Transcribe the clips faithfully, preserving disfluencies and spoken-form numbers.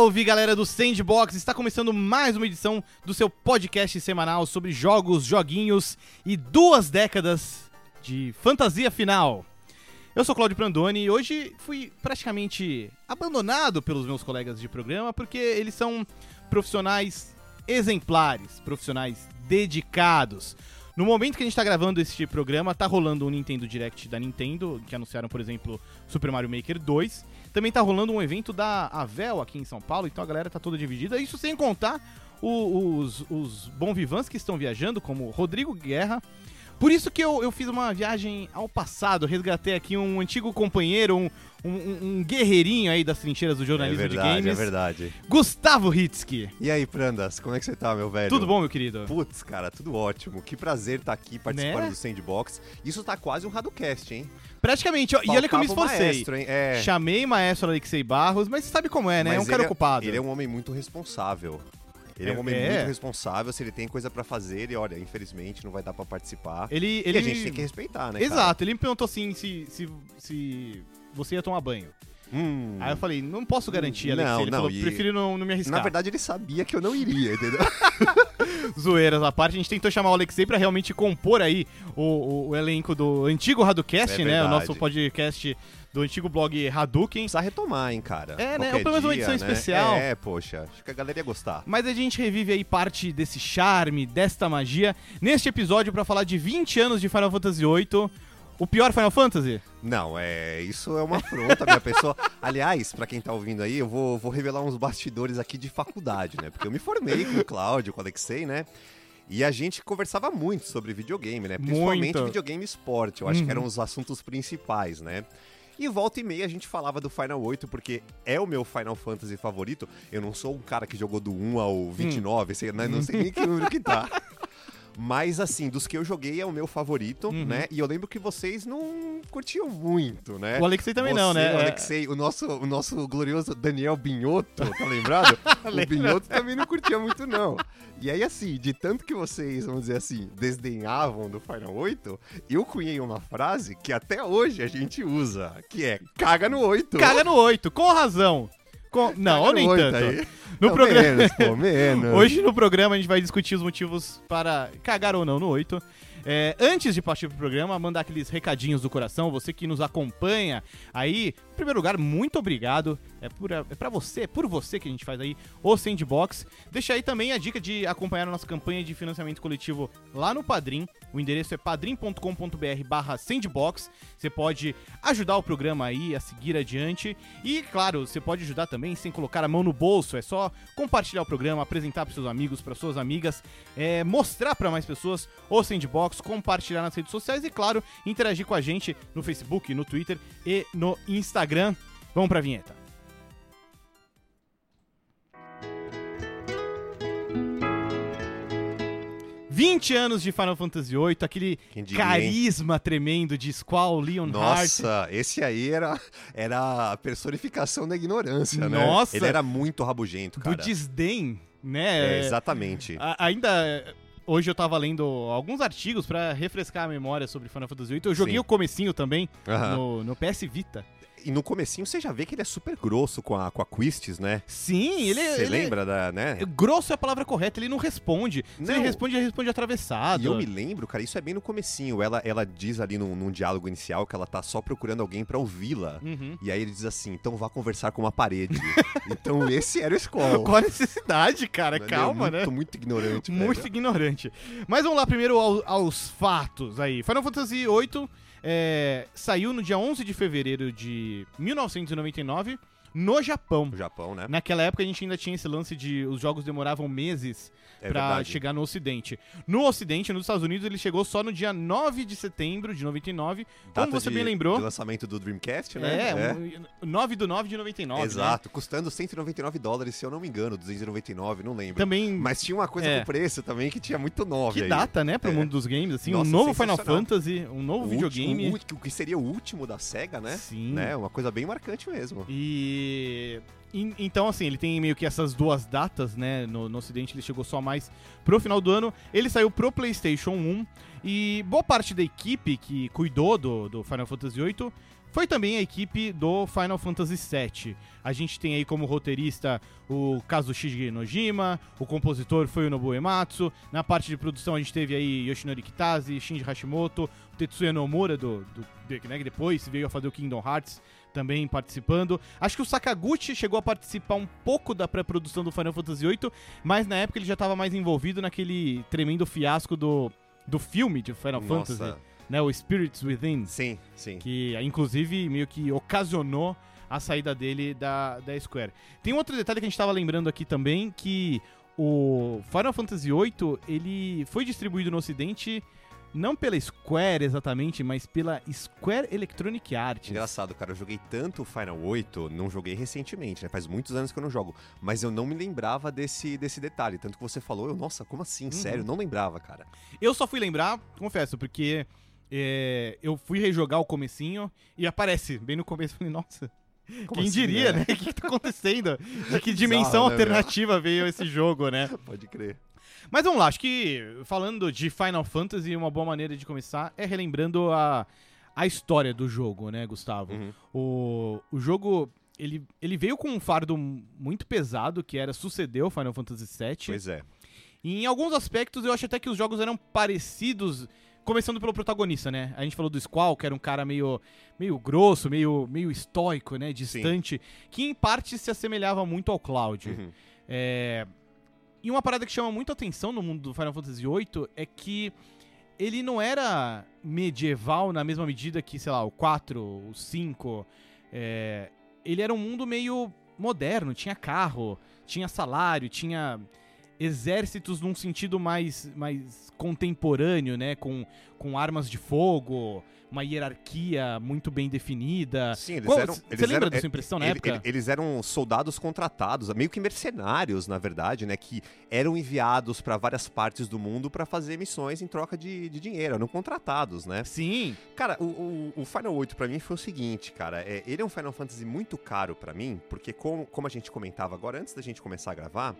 Salve, galera do Sandbox! Está começando mais uma edição do seu podcast semanal sobre jogos, joguinhos e duas décadas de fantasia final. Eu sou Claudio Prandoni e hoje fui praticamente abandonado pelos meus colegas de programa porque eles são profissionais exemplares, profissionais dedicados. No momento que a gente tá gravando este programa, tá rolando um Nintendo Direct da Nintendo, que anunciaram, por exemplo, Super Mario Maker dois. Também tá rolando um evento da Avel aqui em São Paulo, então a galera tá toda dividida. Isso sem contar os, os bons vivants que estão viajando, como Rodrigo Guerra. Por isso que eu, eu fiz uma viagem ao passado, resgatei aqui um antigo companheiro, um, um, um guerreirinho aí das trincheiras do jornalismo é verdade, de games. É verdade, é verdade. Gustavo Hitzki. E aí, Prandas, como é que você tá, meu velho? Tudo bom, meu querido? Putz, cara, tudo ótimo. Que prazer estar tá aqui participando, né, do Sandbox. Isso tá quase um Hadoucast, hein? Praticamente, ó, e olha que eu me esforcei. Maestro, é. Chamei maestro Alexei Barros, mas você sabe como é, né? Mas é um cara é, ocupado. Ele é um homem muito responsável. Ele é um homem é. muito responsável, se ele tem coisa pra fazer, e olha, infelizmente não vai dar pra participar. Ele, ele... E a gente tem que respeitar, né, Exato, cara? Ele me perguntou assim, se, se, se você ia tomar banho. Hum. Aí eu falei, não posso garantir, Alexei. Não, ele não, falou, e... prefiro não, não me arriscar. Na verdade, ele sabia que eu não iria, entendeu? Zoeiras à parte, a gente tentou chamar o Alexei pra realmente compor aí o, o, o elenco do antigo Hadoucast, é né? O nosso podcast do antigo blog Hadouken. Precisa retomar, hein, cara? É, né? Ou pelo menos uma edição, né, especial. É, poxa. Acho que a galera ia gostar. Mas a gente revive aí parte desse charme, desta magia, neste episódio pra falar de vinte anos de Final Fantasy oito. O pior Final Fantasy? Não, é, isso é uma afronta, minha pessoa. Aliás, pra quem tá ouvindo aí, eu vou, vou revelar uns bastidores aqui de faculdade, né? Porque eu me formei com o Cláudio, com o Alexei, né? E a gente conversava muito sobre videogame, né? Principalmente muito. Videogame e esporte. Eu acho uhum. que eram os assuntos principais, né? E volta e meia a gente falava do Final oito, porque é o meu Final Fantasy favorito. Eu não sou um cara que jogou do um ao vinte e nove, hum. sei, não sei nem que número que tá. Mas, assim, dos que eu joguei é o meu favorito, uhum. né? E eu lembro que vocês não curtiam muito, né? O Alexei também Você, não, né? O Alexei, é... o, nosso, o nosso glorioso Daniel Binhoto, tá lembrado? O Binhoto também não curtia muito, não. E aí, assim, de tanto que vocês, vamos dizer assim, desdenhavam do Final oito, eu cunhei uma frase que até hoje a gente usa, que é caga no oito. Caga no oito, com razão. Com... Não, ou nem tanto. Aí. No não, programa... menos, pô, menos. Hoje no programa a gente vai discutir os motivos para cagar ou não no oito. É, antes de partir pro programa, mandar aqueles recadinhos do coração, você que nos acompanha aí, em primeiro lugar, muito obrigado, é, por, é pra você, é por você que a gente faz aí o Sandbox. Deixa aí também a dica de acompanhar a nossa campanha de financiamento coletivo lá no Padrim, o endereço é padrim.com.br barra Sandbox, você pode ajudar o programa aí a seguir adiante e, claro, você pode ajudar também sem colocar a mão no bolso, é só compartilhar o programa, apresentar pros seus amigos, pras suas amigas, é, mostrar pra mais pessoas o Sandbox, compartilhar nas redes sociais e, claro, interagir com a gente no Facebook, no Twitter e no Instagram. Vamos pra vinheta. vinte anos de Final Fantasy oito, aquele carisma tremendo de Squall Leonhart. Nossa, esse aí era, era a personificação da ignorância, né? Nossa! Ele era muito rabugento, cara. Do desdém, né? É, exatamente. A, ainda... Hoje eu tava lendo alguns artigos pra refrescar a memória sobre Final Fantasy oito. Eu joguei Sim. o comecinho também uhum. no, no P S Vita. E no comecinho você já vê que ele é super grosso com a, com a Kistis, né? Sim, ele é... Você lembra da, né? Grosso é a palavra correta, ele não responde. Se não. ele responde, ele responde atravessado. E eu me lembro, cara, isso é bem no comecinho. Ela, ela diz ali num, num diálogo inicial que ela tá só procurando alguém pra ouvi-la. Uhum. E aí ele diz assim, então vá conversar com uma parede. Então esse era o Squall. Qual a necessidade, cara? Mas calma, é muito, né? Muito, muito ignorante. Muito velho. ignorante. Mas vamos lá primeiro aos, aos fatos aí. Final Fantasy oito... É, saiu no dia onze de fevereiro de mil novecentos e noventa e nove no Japão. No Japão, né? Naquela época a gente ainda tinha esse lance de os jogos demoravam meses é pra verdade. chegar no Ocidente. No Ocidente, nos Estados Unidos, ele chegou só no dia nove de setembro de noventa e nove. Data como você de, bem lembrou. Do lançamento do Dreamcast, né? É, é. Um, nove do nove de noventa e nove. Exato, né? Custando cento e noventa e nove dólares, se eu não me engano, duzentos e noventa e nove, não lembro. Também, mas tinha uma coisa é. com o preço também que tinha muito nova. Que aí. data, né, pro é. mundo dos games, assim. Nossa, um novo Final Fantasy, um novo o videogame. O último, que seria o último da SEGA, né? Sim. Né? Uma coisa bem marcante mesmo. E. Então, assim, ele tem meio que essas duas datas, né? No, no Ocidente ele chegou só mais pro final do ano. Ele saiu pro PlayStation um e boa parte da equipe que cuidou do, do Final Fantasy oito foi também a equipe do Final Fantasy sete. A gente tem aí como roteirista o Kazushige Nojima, o compositor foi o Nobuo Uematsu, na parte de produção a gente teve aí Yoshinori Kitase, Shinji Hashimoto, Tetsuya Nomura, do, do, do, né, que depois veio a fazer o Kingdom Hearts, também participando. Acho que o Sakaguchi chegou a participar um pouco da pré-produção do Final Fantasy oito, mas na época ele já estava mais envolvido naquele tremendo fiasco do, do filme de Final Nossa. Fantasy, né, o Spirits Within. Sim, sim. Que, inclusive, meio que ocasionou a saída dele da, da Square. Tem um outro detalhe que a gente estava lembrando aqui também, que o Final Fantasy oito, ele foi distribuído no Ocidente... Não pela Square, exatamente, mas pela Square Electronic Arts. Engraçado, cara. Eu joguei tanto o Final oito, não joguei recentemente, né? Faz muitos anos que eu não jogo. Mas eu não me lembrava desse, desse detalhe. Tanto que você falou, eu, nossa, como assim? Uhum. Sério, não lembrava, cara. Eu só fui lembrar, confesso, porque é, eu fui rejogar o comecinho e aparece bem no começo. Eu falei, nossa... Como Quem assim, diria, né? O que, que tá acontecendo? De que dimensão Exato, alternativa né, veio esse jogo, né? Pode crer. Mas vamos lá, acho que falando de Final Fantasy, uma boa maneira de começar é relembrando a, a história do jogo, né, Gustavo? Uhum. O, o jogo, ele, ele veio com um fardo muito pesado, que era suceder o Final Fantasy sete. Pois é. E em alguns aspectos, eu acho até que os jogos eram parecidos... Começando pelo protagonista, né? A gente falou do Squall, que era um cara meio, meio grosso, meio, meio estoico, né? Distante. Sim. Que, em parte, se assemelhava muito ao Claudio. Uhum. É... E uma parada que chama muito atenção no mundo do Final Fantasy oito é que ele não era medieval na mesma medida que, sei lá, o quatro, o cinco. É... Ele era um mundo meio moderno. Tinha carro, tinha salário, tinha... exércitos num sentido mais, mais contemporâneo, né? Com, com armas de fogo, uma hierarquia muito bem definida. Sim, eles Qual, eram... Você eles lembra eram, da sua impressão ele, na época? Ele, eles eram soldados contratados, meio que mercenários, na verdade, né? Que eram enviados para várias partes do mundo para fazer missões em troca de, de dinheiro. Eram contratados, né? Sim. Cara, o, o, o Final oito pra mim foi o seguinte, cara. É, ele é um Final Fantasy muito caro pra mim, porque como, como a gente comentava agora, antes da gente começar a gravar,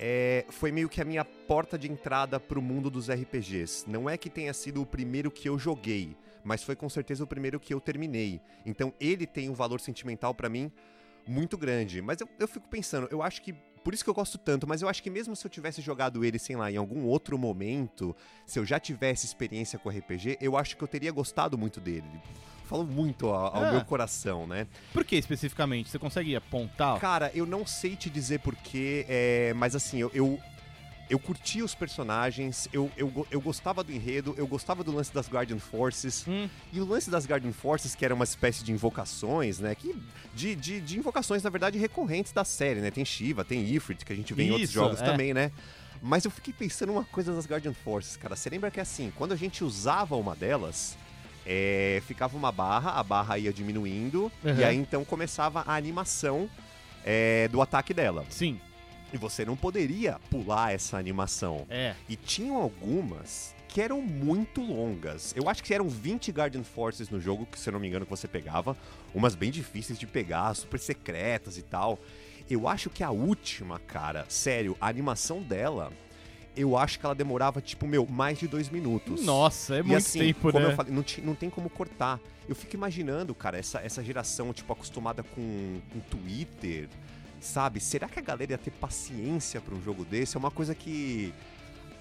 É, foi meio que a minha porta de entrada pro mundo dos R P Gs. Não é que tenha sido o primeiro que eu joguei, mas foi com certeza o primeiro que eu terminei. Então ele tem um valor sentimental pra mim muito grande. Mas eu, eu fico pensando, eu acho que... Por isso que eu gosto tanto, mas eu acho que mesmo se eu tivesse jogado ele, sei lá, em algum outro momento, se eu já tivesse experiência com R P G, eu acho que eu teria gostado muito dele. Falou muito ao, ao ah. meu coração, né? Por que especificamente? Você consegue apontar? Cara, eu não sei te dizer porquê, é, mas assim, eu, eu, eu curti os personagens, eu, eu, eu gostava do enredo, eu gostava do lance das Guardian Forces. Hum. E o lance das Guardian Forces, que era uma espécie de invocações, né? Que, de, de, de invocações, na verdade, recorrentes da série, né? Tem Shiva, tem Ifrit, que a gente vê Isso, em outros jogos é. também, né? Mas eu fiquei pensando uma coisa das Guardian Forces, cara. Você lembra que assim, quando a gente usava uma delas... É, ficava uma barra, a barra ia diminuindo, uhum. e aí então começava a animação é, do ataque dela. Sim. E você não poderia pular essa animação. É. E tinham algumas que eram muito longas. Eu acho que eram vinte Guardian Forces no jogo, que se eu não me engano que você pegava, umas bem difíceis de pegar, super secretas e tal. Eu acho que a última, cara, sério, a animação dela... Eu acho que ela demorava, tipo, meu, mais de dois minutos. Nossa, é e muito assim, tempo, como né? Eu falei, não, t- não tem como cortar. Eu fico imaginando, cara, essa, essa geração, tipo, acostumada com, com Twitter, sabe? Será que a galera ia ter paciência pra um jogo desse? É uma coisa que...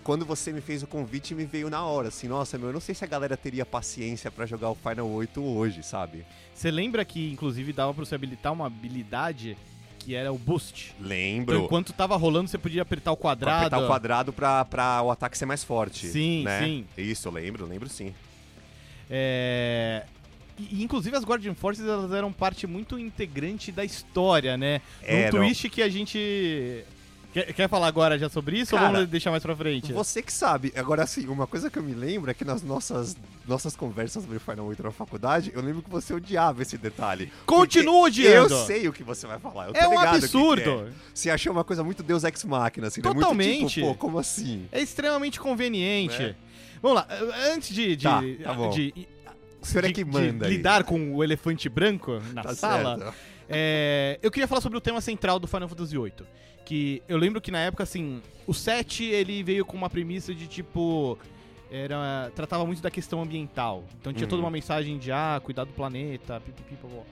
Quando você me fez o convite, me veio na hora, assim, nossa, meu, eu não sei se a galera teria paciência pra jogar o Final oito hoje, sabe? Você lembra que, inclusive, dava pra você habilitar uma habilidade... que era o boost. Lembro. Então, enquanto tava rolando, você podia apertar o quadrado. Apertar o quadrado pra, pra o ataque ser mais forte. Sim, né? sim. Isso, eu lembro, lembro sim. É... E, inclusive, as Guardian Forces, elas eram parte muito integrante da história, né? É, um twist que a gente... Quer, quer falar agora já sobre isso, cara, ou vamos deixar mais pra frente? Você que sabe. Agora, assim, uma coisa que eu me lembro é que nas nossas, nossas conversas sobre Final oito na faculdade, eu lembro que você odiava esse detalhe. Continua odiando! Eu sei o que você vai falar. Eu tô é um absurdo! Que é. Você achou uma coisa muito Deus Ex Machina, assim. Totalmente. Né? Muito tipo, pô, como assim? É extremamente conveniente. É. Vamos lá, antes de... de, tá, tá bom. de, de o senhor é que manda aí. Lidar com o elefante branco na tá sala... Certo. É, eu queria falar sobre o tema central do Final Fantasy oito, que eu lembro que na época, assim, o sete, ele veio com uma premissa de, tipo, era, tratava muito da questão ambiental. Então tinha uhum. toda uma mensagem de, ah, cuidar do planeta, pipipipopó.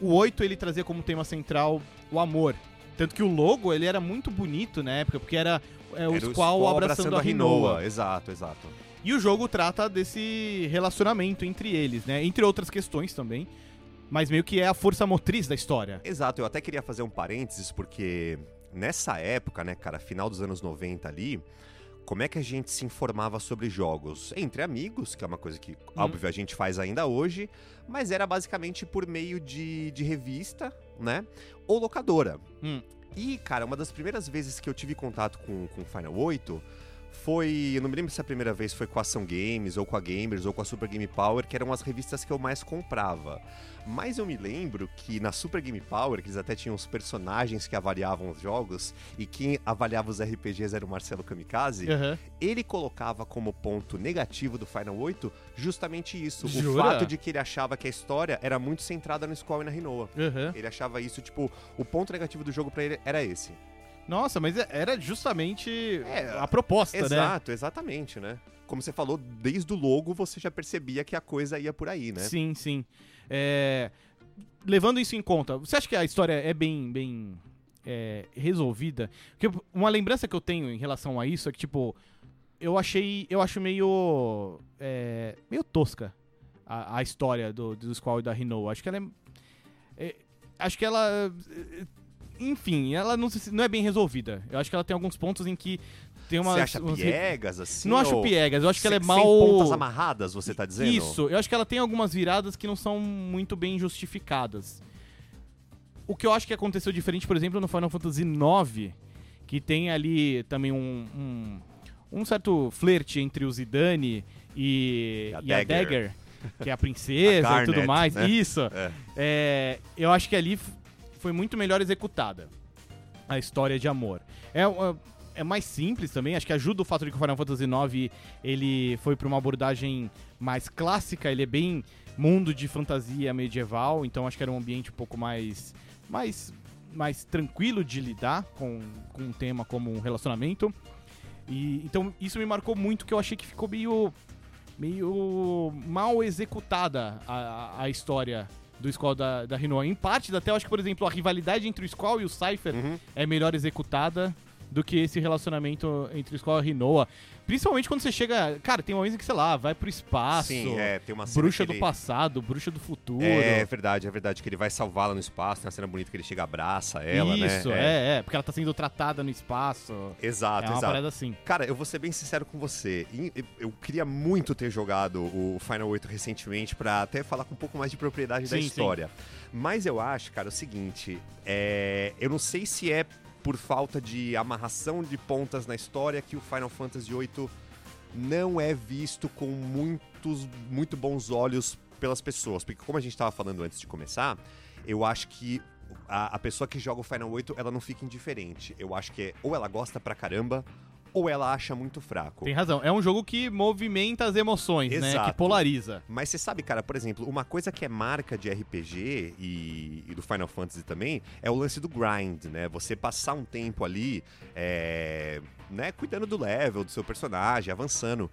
O oito, ele trazia como tema central o amor. Tanto que o logo, ele era muito bonito na época, porque era, é, o, era Squall o Squall abraçando, abraçando a, a Rinoa. Rinoa. Exato, exato. E o jogo trata desse relacionamento entre eles, né? Entre outras questões também. Mas meio que é a força motriz da história. Exato, eu até queria fazer um parênteses, porque nessa época, né, cara, final dos anos noventa ali, como é que a gente se informava sobre jogos? Entre amigos, que é uma coisa que, hum. óbvio, a gente faz ainda hoje, mas era basicamente por meio de, de revista, né, ou locadora. Hum. E, cara, uma das primeiras vezes que eu tive contato com o Final oito... foi, eu não me lembro se a primeira vez foi com a Ação Games, ou com a Gamers, ou com a Super Game Power, que eram as revistas que eu mais comprava. Mas eu me lembro que na Super Game Power, que eles até tinham os personagens que avaliavam os jogos, e quem avaliava os R P Gs era o Marcelo Kamikaze, uhum. ele colocava como ponto negativo do Final oito justamente isso. Jura? O fato de que ele achava que a história era muito centrada no Squall e na Rinoa. Uhum. Ele achava isso, tipo, o ponto negativo do jogo pra ele era esse. Nossa, mas era justamente é, a proposta, exato, né? Exato, exatamente, né? Como você falou, desde o logo você já percebia que a coisa ia por aí, né? Sim, sim. É... Levando isso em conta, você acha que a história é bem, bem é, resolvida? Porque uma lembrança que eu tenho em relação a isso é que, tipo, eu achei, eu acho meio, é, meio tosca a, a história do, do Squall e da Rinoa. Acho que ela é... é acho que ela... É, enfim, ela não, não é bem resolvida. Eu acho que ela tem alguns pontos em que tem uma... Você acha umas... piegas, assim? Não acho piegas, eu acho que ela é mal... Sem pontas amarradas, você tá dizendo? Isso, eu acho que ela tem algumas viradas que não são muito bem justificadas. O que eu acho que aconteceu diferente, por exemplo, no Final Fantasy nove, que tem ali também um, um, um certo flerte entre o Zidane e, e a Dagger, que é a princesa a Garnet, e tudo mais. Né? Isso. É. É, eu acho que ali... foi muito melhor executada a história de amor. É, é mais simples também, acho que ajuda o fato de que o Final Fantasy nove ele foi para uma abordagem mais clássica, ele é bem mundo de fantasia medieval, então acho que era um ambiente um pouco mais, mais, mais tranquilo de lidar com, com um tema como um relacionamento. E, então isso me marcou muito, que eu achei que ficou meio, meio mal executada a, a, a história do Squall da, da Rinoa. Em parte, até eu acho que, por exemplo, a rivalidade entre o Squall e o Cypher uhum. é melhor executada do que esse relacionamento entre o Squall e a Rinoa. Principalmente quando você chega... Cara, tem momentos em que, sei lá, vai pro espaço. Sim, é, tem uma cena bruxa do ele... passado, bruxa do futuro. É, é verdade, é verdade, que ele vai salvá-la no espaço. Tem uma cena bonita que ele chega e abraça ela, isso, né? Isso, é, é, é, porque ela tá sendo tratada no espaço. Exato, exato. É uma parada assim. Cara, eu vou ser bem sincero com você. Eu queria muito ter jogado o Final oito recentemente pra até falar com um pouco mais de propriedade sim, da história. Sim. Mas eu acho, cara, o seguinte, é... eu não sei se é... por falta de amarração de pontas na história, que o Final Fantasy oito não é visto com muitos, muito bons olhos pelas pessoas. Porque como a gente estava falando antes de começar, eu acho que a, a pessoa que joga o Final oito, ela não fica indiferente. Eu acho que é, ou ela gosta pra caramba, ou ela acha muito fraco. Tem razão. É um jogo que movimenta as emoções, exato, né? Que polariza. Mas você sabe, cara, por exemplo, uma coisa que é marca de R P G e, e do Final Fantasy também é o lance do grind, né? Você passar um tempo ali, é, né, cuidando do level, do seu personagem, avançando.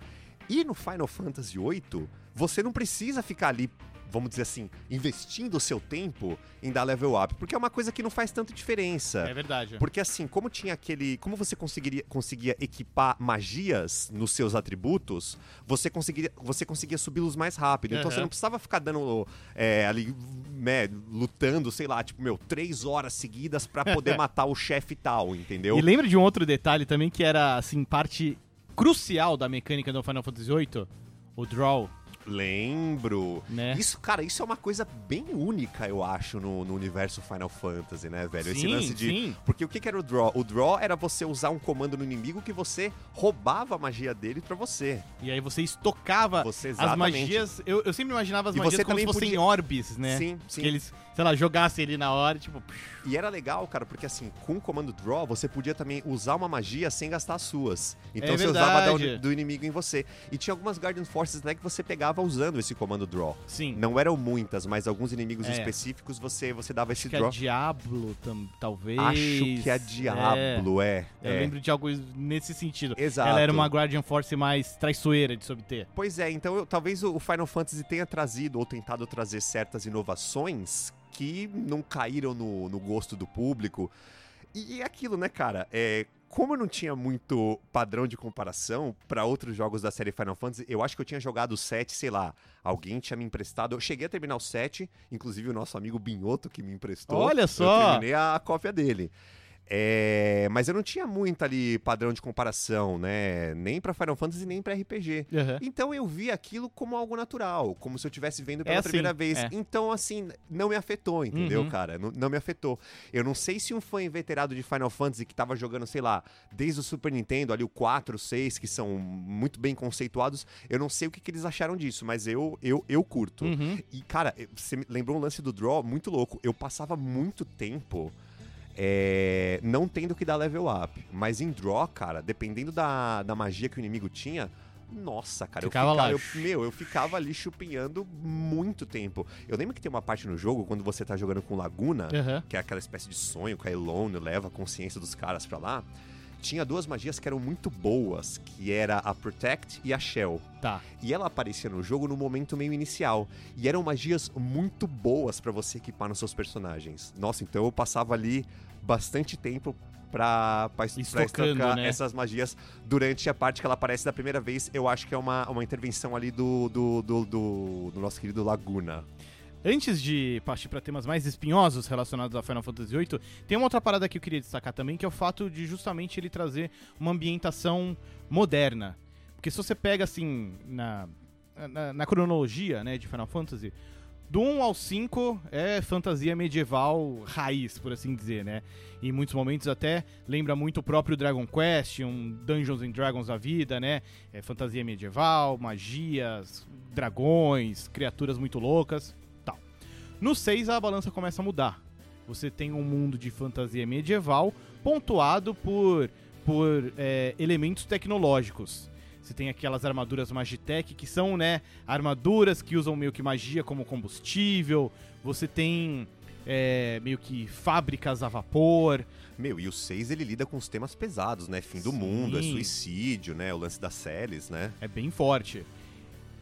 E no Final Fantasy oito, você não precisa ficar ali, vamos dizer assim, investindo o seu tempo em dar level up, porque é uma coisa que não faz tanta diferença. É verdade. Porque assim, como tinha aquele... Como você conseguiria, conseguia equipar magias nos seus atributos, você conseguiria, você conseguia subi-los mais rápido. Uhum. Então você não precisava ficar dando é, ali, né, lutando, sei lá, tipo, meu, três horas seguidas pra poder matar o chefe tal, entendeu? E lembra de um outro detalhe também que era, assim, parte crucial da mecânica do Final Fantasy oito? O draw. Lembro. Né? Isso, cara, isso é uma coisa bem única, eu acho, no, no universo Final Fantasy, né, velho? Sim, esse lance de... sim. Porque o que, que era o draw? O draw era você usar um comando no inimigo que você roubava a magia dele pra você. E aí você estocava você, as magias... Eu, eu sempre imaginava as e magias como se fossem podia... orbes, né? Sim, sim. Que eles, sei lá, jogassem ele na hora, tipo... E era legal, cara, porque assim, com o comando draw, você podia também usar uma magia sem gastar as suas. Então é você verdade. Usava do, do inimigo em você. E tinha algumas Guardian Forces, né, que você pegava estava usando esse comando draw. Sim. Não eram muitas, mas alguns inimigos é. específicos você, você dava esse draw. Acho que é Diablo, talvez. Acho que é Diablo, é. é. Eu é. lembro de algo nesse sentido. Exato. Ela era uma Guardian Force mais traiçoeira de se obter. Pois é, então eu, talvez o Final Fantasy tenha trazido ou tentado trazer certas inovações que não caíram no, no gosto do público. E é aquilo, né, cara? É, como eu não tinha muito padrão de comparação para outros jogos da série Final Fantasy, eu acho que eu tinha jogado o sete, sei lá, alguém tinha me emprestado. Eu cheguei a terminar o sete, inclusive o nosso amigo Binhoto que me emprestou. Olha só! Eu terminei a cópia dele. É, mas eu não tinha muito ali padrão de comparação, né? Nem pra Final Fantasy, nem pra R P G. Uhum. Então eu vi aquilo como algo natural, como se eu estivesse vendo pela é assim, primeira vez. É. Então, assim, não me afetou, entendeu, uhum. cara? Não, não me afetou. Eu não sei se um fã inveterado de Final Fantasy que tava jogando, sei lá, desde o Super Nintendo, ali o quatro, o seis, que são muito bem conceituados, eu não sei o que, que eles acharam disso, mas eu, eu, eu curto. Uhum. E, cara, você lembrou um lance do draw muito louco. Eu passava muito tempo... É, não tendo que dar level up. Mas em draw, cara, dependendo da, da magia que o inimigo tinha... Nossa, cara, ficava eu, ficava, lá. Eu, meu, eu ficava ali chupinhando muito tempo. Eu lembro que tem uma parte no jogo, quando você tá jogando com Laguna, uhum. que é aquela espécie de sonho que a Elone leva a consciência dos caras pra lá... Tinha duas magias que eram muito boas, que era a Protect e a Shell. Tá. E ela aparecia no jogo no momento meio inicial. E eram magias muito boas pra você equipar nos seus personagens. Nossa, então eu passava ali bastante tempo pra, pra, pra estocar, né, essas magias durante a parte que ela aparece da primeira vez. Eu acho que é uma, uma intervenção ali do, do, do, do, do nosso querido Laguna. Antes de partir para temas mais espinhosos relacionados a Final Fantasy oito, tem uma outra parada que eu queria destacar também, que é o fato de justamente ele trazer uma ambientação moderna. Porque se você pega, assim, na, na, na cronologia, né, de Final Fantasy, do um ao cinco é fantasia medieval raiz, por assim dizer, né? Em muitos momentos até lembra muito o próprio Dragon Quest, um Dungeons and Dragons da vida, né? É fantasia medieval, magias, dragões, criaturas muito loucas... No seis, a balança começa a mudar. Você tem um mundo de fantasia medieval pontuado por, por é, elementos tecnológicos. Você tem aquelas armaduras Magitech, que são, né, armaduras que usam meio que magia como combustível. Você tem... É, meio que fábricas a vapor. Meu, e o seis ele lida com os temas pesados, né? Fim do Sim. mundo, é suicídio, né? O lance das séries, né? É bem forte.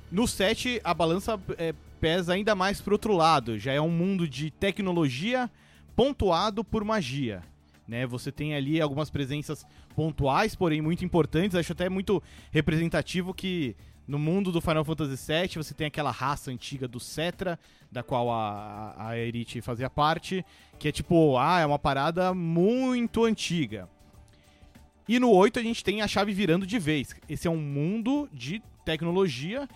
No sete, a balança... É, pesa ainda mais pro outro lado, já é um mundo de tecnologia pontuado por magia, né? Você tem ali algumas presenças pontuais, porém muito importantes. Acho até muito representativo que no mundo do Final Fantasy sete você tem aquela raça antiga do Cetra, da qual a, a Erith fazia parte, que é tipo, ah, é uma parada muito antiga. E no oito a gente tem a chave virando de vez. Esse é um mundo de tecnologia.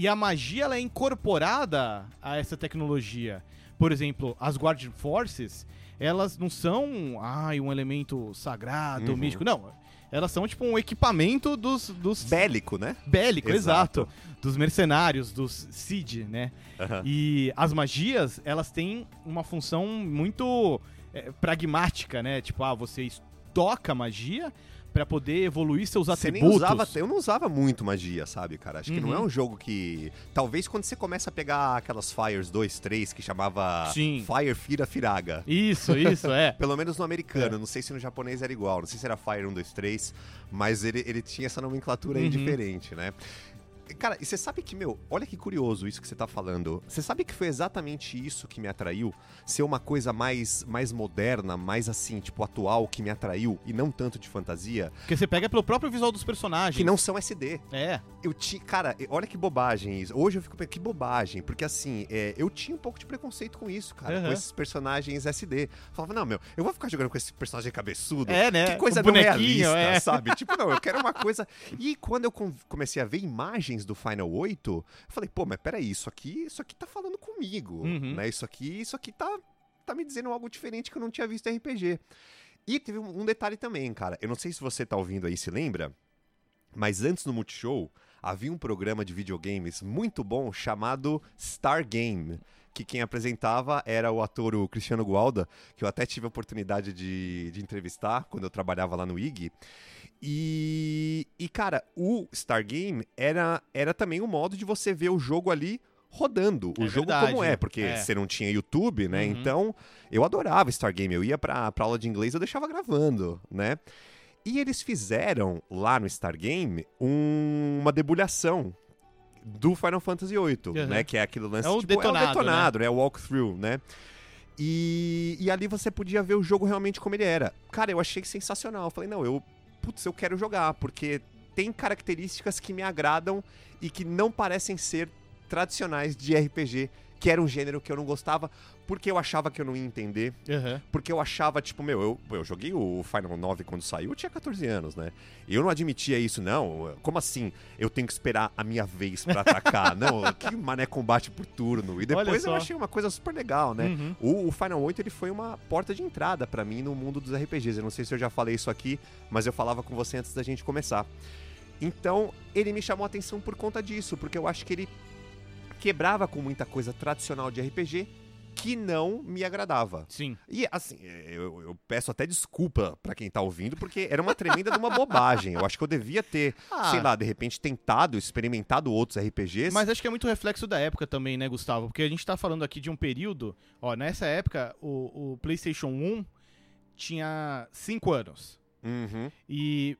E a magia, ela é incorporada a essa tecnologia. Por exemplo, as Guardian Forces, elas não são ai, um elemento sagrado, uhum. místico. Não, elas são tipo um equipamento dos... dos... Bélico, né? Bélico, exato. exato. Dos mercenários, dos SeeD, né? Uhum. E as magias, elas têm uma função muito é, pragmática, né? Tipo, ah, você toca magia... Pra poder evoluir seus atributos. Você nem usava, eu não usava muito magia, sabe, cara? Acho uhum. que não é um jogo que... Talvez quando você começa a pegar aquelas Fires dois, três, que chamava Sim. Fire, Fira, Firaga. Isso, isso, é. Pelo menos no americano. É. Não sei se no japonês era igual. Não sei se era Fire um, dois, três. Mas ele, ele tinha essa nomenclatura uhum. aí diferente, né? Cara, e você sabe que, meu, olha que curioso isso que você tá falando. Você sabe que foi exatamente isso que me atraiu? Ser uma coisa mais, mais moderna, mais assim, tipo, atual, que me atraiu, e não tanto de fantasia. Porque você pega pelo próprio visual dos personagens. Que não são S D. É. Eu ti, cara, olha que bobagem isso. Hoje eu fico pensando, que bobagem. Porque assim, é, eu tinha um pouco de preconceito com isso, cara. Uhum. Com esses personagens S D. Eu falava, não, meu, eu vou ficar jogando com esse personagem cabeçudo. É, né? Que coisa não realista, é. sabe? Tipo, não, eu quero uma coisa... E quando eu comecei a ver imagens do Final oito, eu falei, pô, mas peraí, isso aqui, isso aqui tá falando comigo, uhum. né? Isso aqui, isso aqui tá, tá me dizendo algo diferente que eu não tinha visto em R P G. E teve um detalhe também, cara. Eu não sei se você tá ouvindo aí, se lembra, mas antes no Multishow, havia um programa de videogames muito bom chamado Star Game, que quem apresentava era o ator o Cristiano Gualda, que eu até tive a oportunidade de, de entrevistar quando eu trabalhava lá no I G. E, e cara, o Stargame era, era também um modo de você ver o jogo ali rodando, o é jogo verdade, como é, porque é. você não tinha YouTube, né? Uhum. Então, eu adorava Stargame, eu ia pra, pra aula de inglês, eu deixava gravando, né? E eles fizeram, lá no Stargame, um, uma debulhação do Final Fantasy oito, uhum. né? Que é aquele lance, é o tipo, detonado, é o detonado, né? É o walkthrough, né? E, e ali você podia ver o jogo realmente como ele era. Cara, eu achei sensacional, eu falei, não, eu, putz, eu quero jogar, porque tem características que me agradam e que não parecem ser tradicionais de R P G, que era um gênero que eu não gostava, porque eu achava que eu não ia entender, uhum. porque eu achava, tipo, meu, eu, eu joguei o Final nove quando saiu, eu tinha catorze anos, né? Eu não admitia isso, não, como assim? Eu tenho que esperar a minha vez pra atacar, não, que mané combate por turno, e depois eu achei uma coisa super legal, né? Uhum. O, o Final oito, ele foi uma porta de entrada pra mim no mundo dos R P Gs, eu não sei se eu já falei isso aqui, mas eu falava com você antes da gente começar. Então, ele me chamou a atenção por conta disso, porque eu acho que ele quebrava com muita coisa tradicional de R P G que não me agradava. Sim. E, assim, eu, eu peço até desculpa pra quem tá ouvindo, porque era uma tremenda de uma bobagem. Eu acho que eu devia ter, ah. sei lá, de repente tentado, experimentado outros R P Gs. Mas acho que é muito reflexo da época também, né, Gustavo? Porque a gente tá falando aqui de um período... Ó, nessa época, o, o PlayStation um tinha cinco anos. Uhum. E...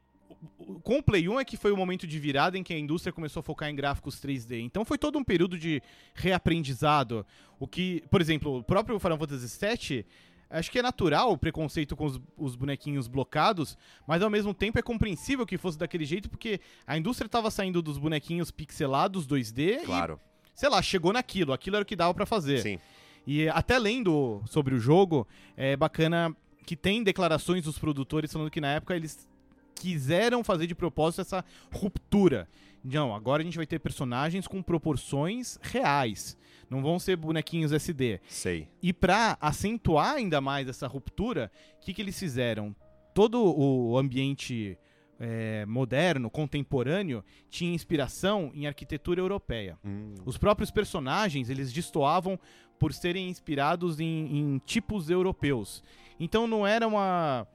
com o Play um é que foi o momento de virada em que a indústria começou a focar em gráficos três D. Então foi todo um período de reaprendizado. O que, por exemplo, o próprio Final Fantasy sete, acho que é natural o preconceito com os, os bonequinhos blocados, mas ao mesmo tempo é compreensível que fosse daquele jeito, porque a indústria estava saindo dos bonequinhos pixelados dois D claro. e, sei lá, chegou naquilo. Aquilo era o que dava pra fazer. Sim. E até lendo sobre o jogo, é bacana que tem declarações dos produtores falando que na época eles... quiseram fazer de propósito essa ruptura. Não, agora a gente vai ter personagens com proporções reais. Não vão ser bonequinhos S D. Sei. E pra acentuar ainda mais essa ruptura, o que, que eles fizeram? Todo o ambiente é, moderno, contemporâneo, tinha inspiração em arquitetura europeia. Hum. Os próprios personagens, eles destoavam por serem inspirados em, em tipos europeus. Então não era uma...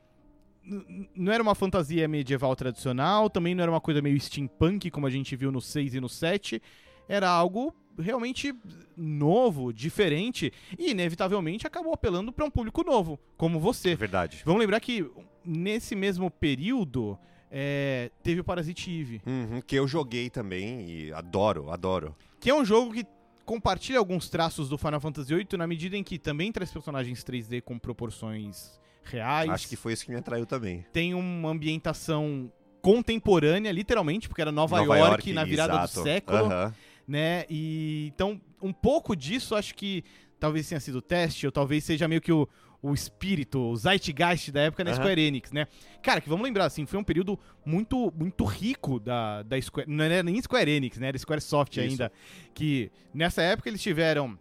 não era uma fantasia medieval tradicional, também não era uma coisa meio steampunk, como a gente viu no seis e no sete. Era algo realmente novo, diferente, e inevitavelmente acabou apelando para um público novo, como você. É verdade. Vamos lembrar que nesse mesmo período é, teve o Parasite Eve. Uhum, que eu joguei também e adoro, adoro. Que é um jogo que compartilha alguns traços do Final Fantasy oito na medida em que também traz personagens três D com proporções... reais. Acho que foi isso que me atraiu também. Tem uma ambientação contemporânea, literalmente, porque era Nova, Nova York, York na virada exato. do século. Uhum. Né? E, então, um pouco disso, acho que talvez tenha sido o teste, ou talvez seja meio que o, o espírito, o zeitgeist da época na uhum. Square Enix, né? Cara, que vamos lembrar, assim, foi um período muito, muito rico da, da Square... Não era nem Square Enix, né? Era Squaresoft isso. ainda. Que nessa época eles tiveram...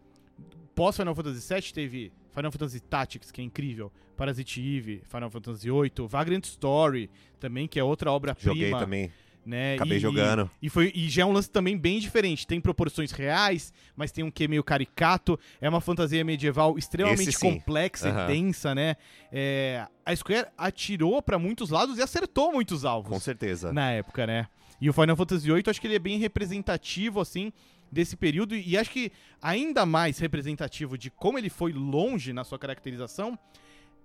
Pós Final Fantasy sete teve... Final Fantasy Tactics, que é incrível, Parasite Eve, Final Fantasy oito, Vagrant Story, também, que é outra obra-prima. Joguei também, né? acabei e, jogando. E, foi, e já é um lance também bem diferente, tem proporções reais, mas tem um quê meio caricato, é uma fantasia medieval extremamente complexa uhum. e densa, né? É, a Square atirou pra muitos lados e acertou muitos alvos. Com certeza. Na época, né? E o Final Fantasy oito, acho que ele é bem representativo, assim... desse período, e acho que ainda mais representativo de como ele foi longe na sua caracterização,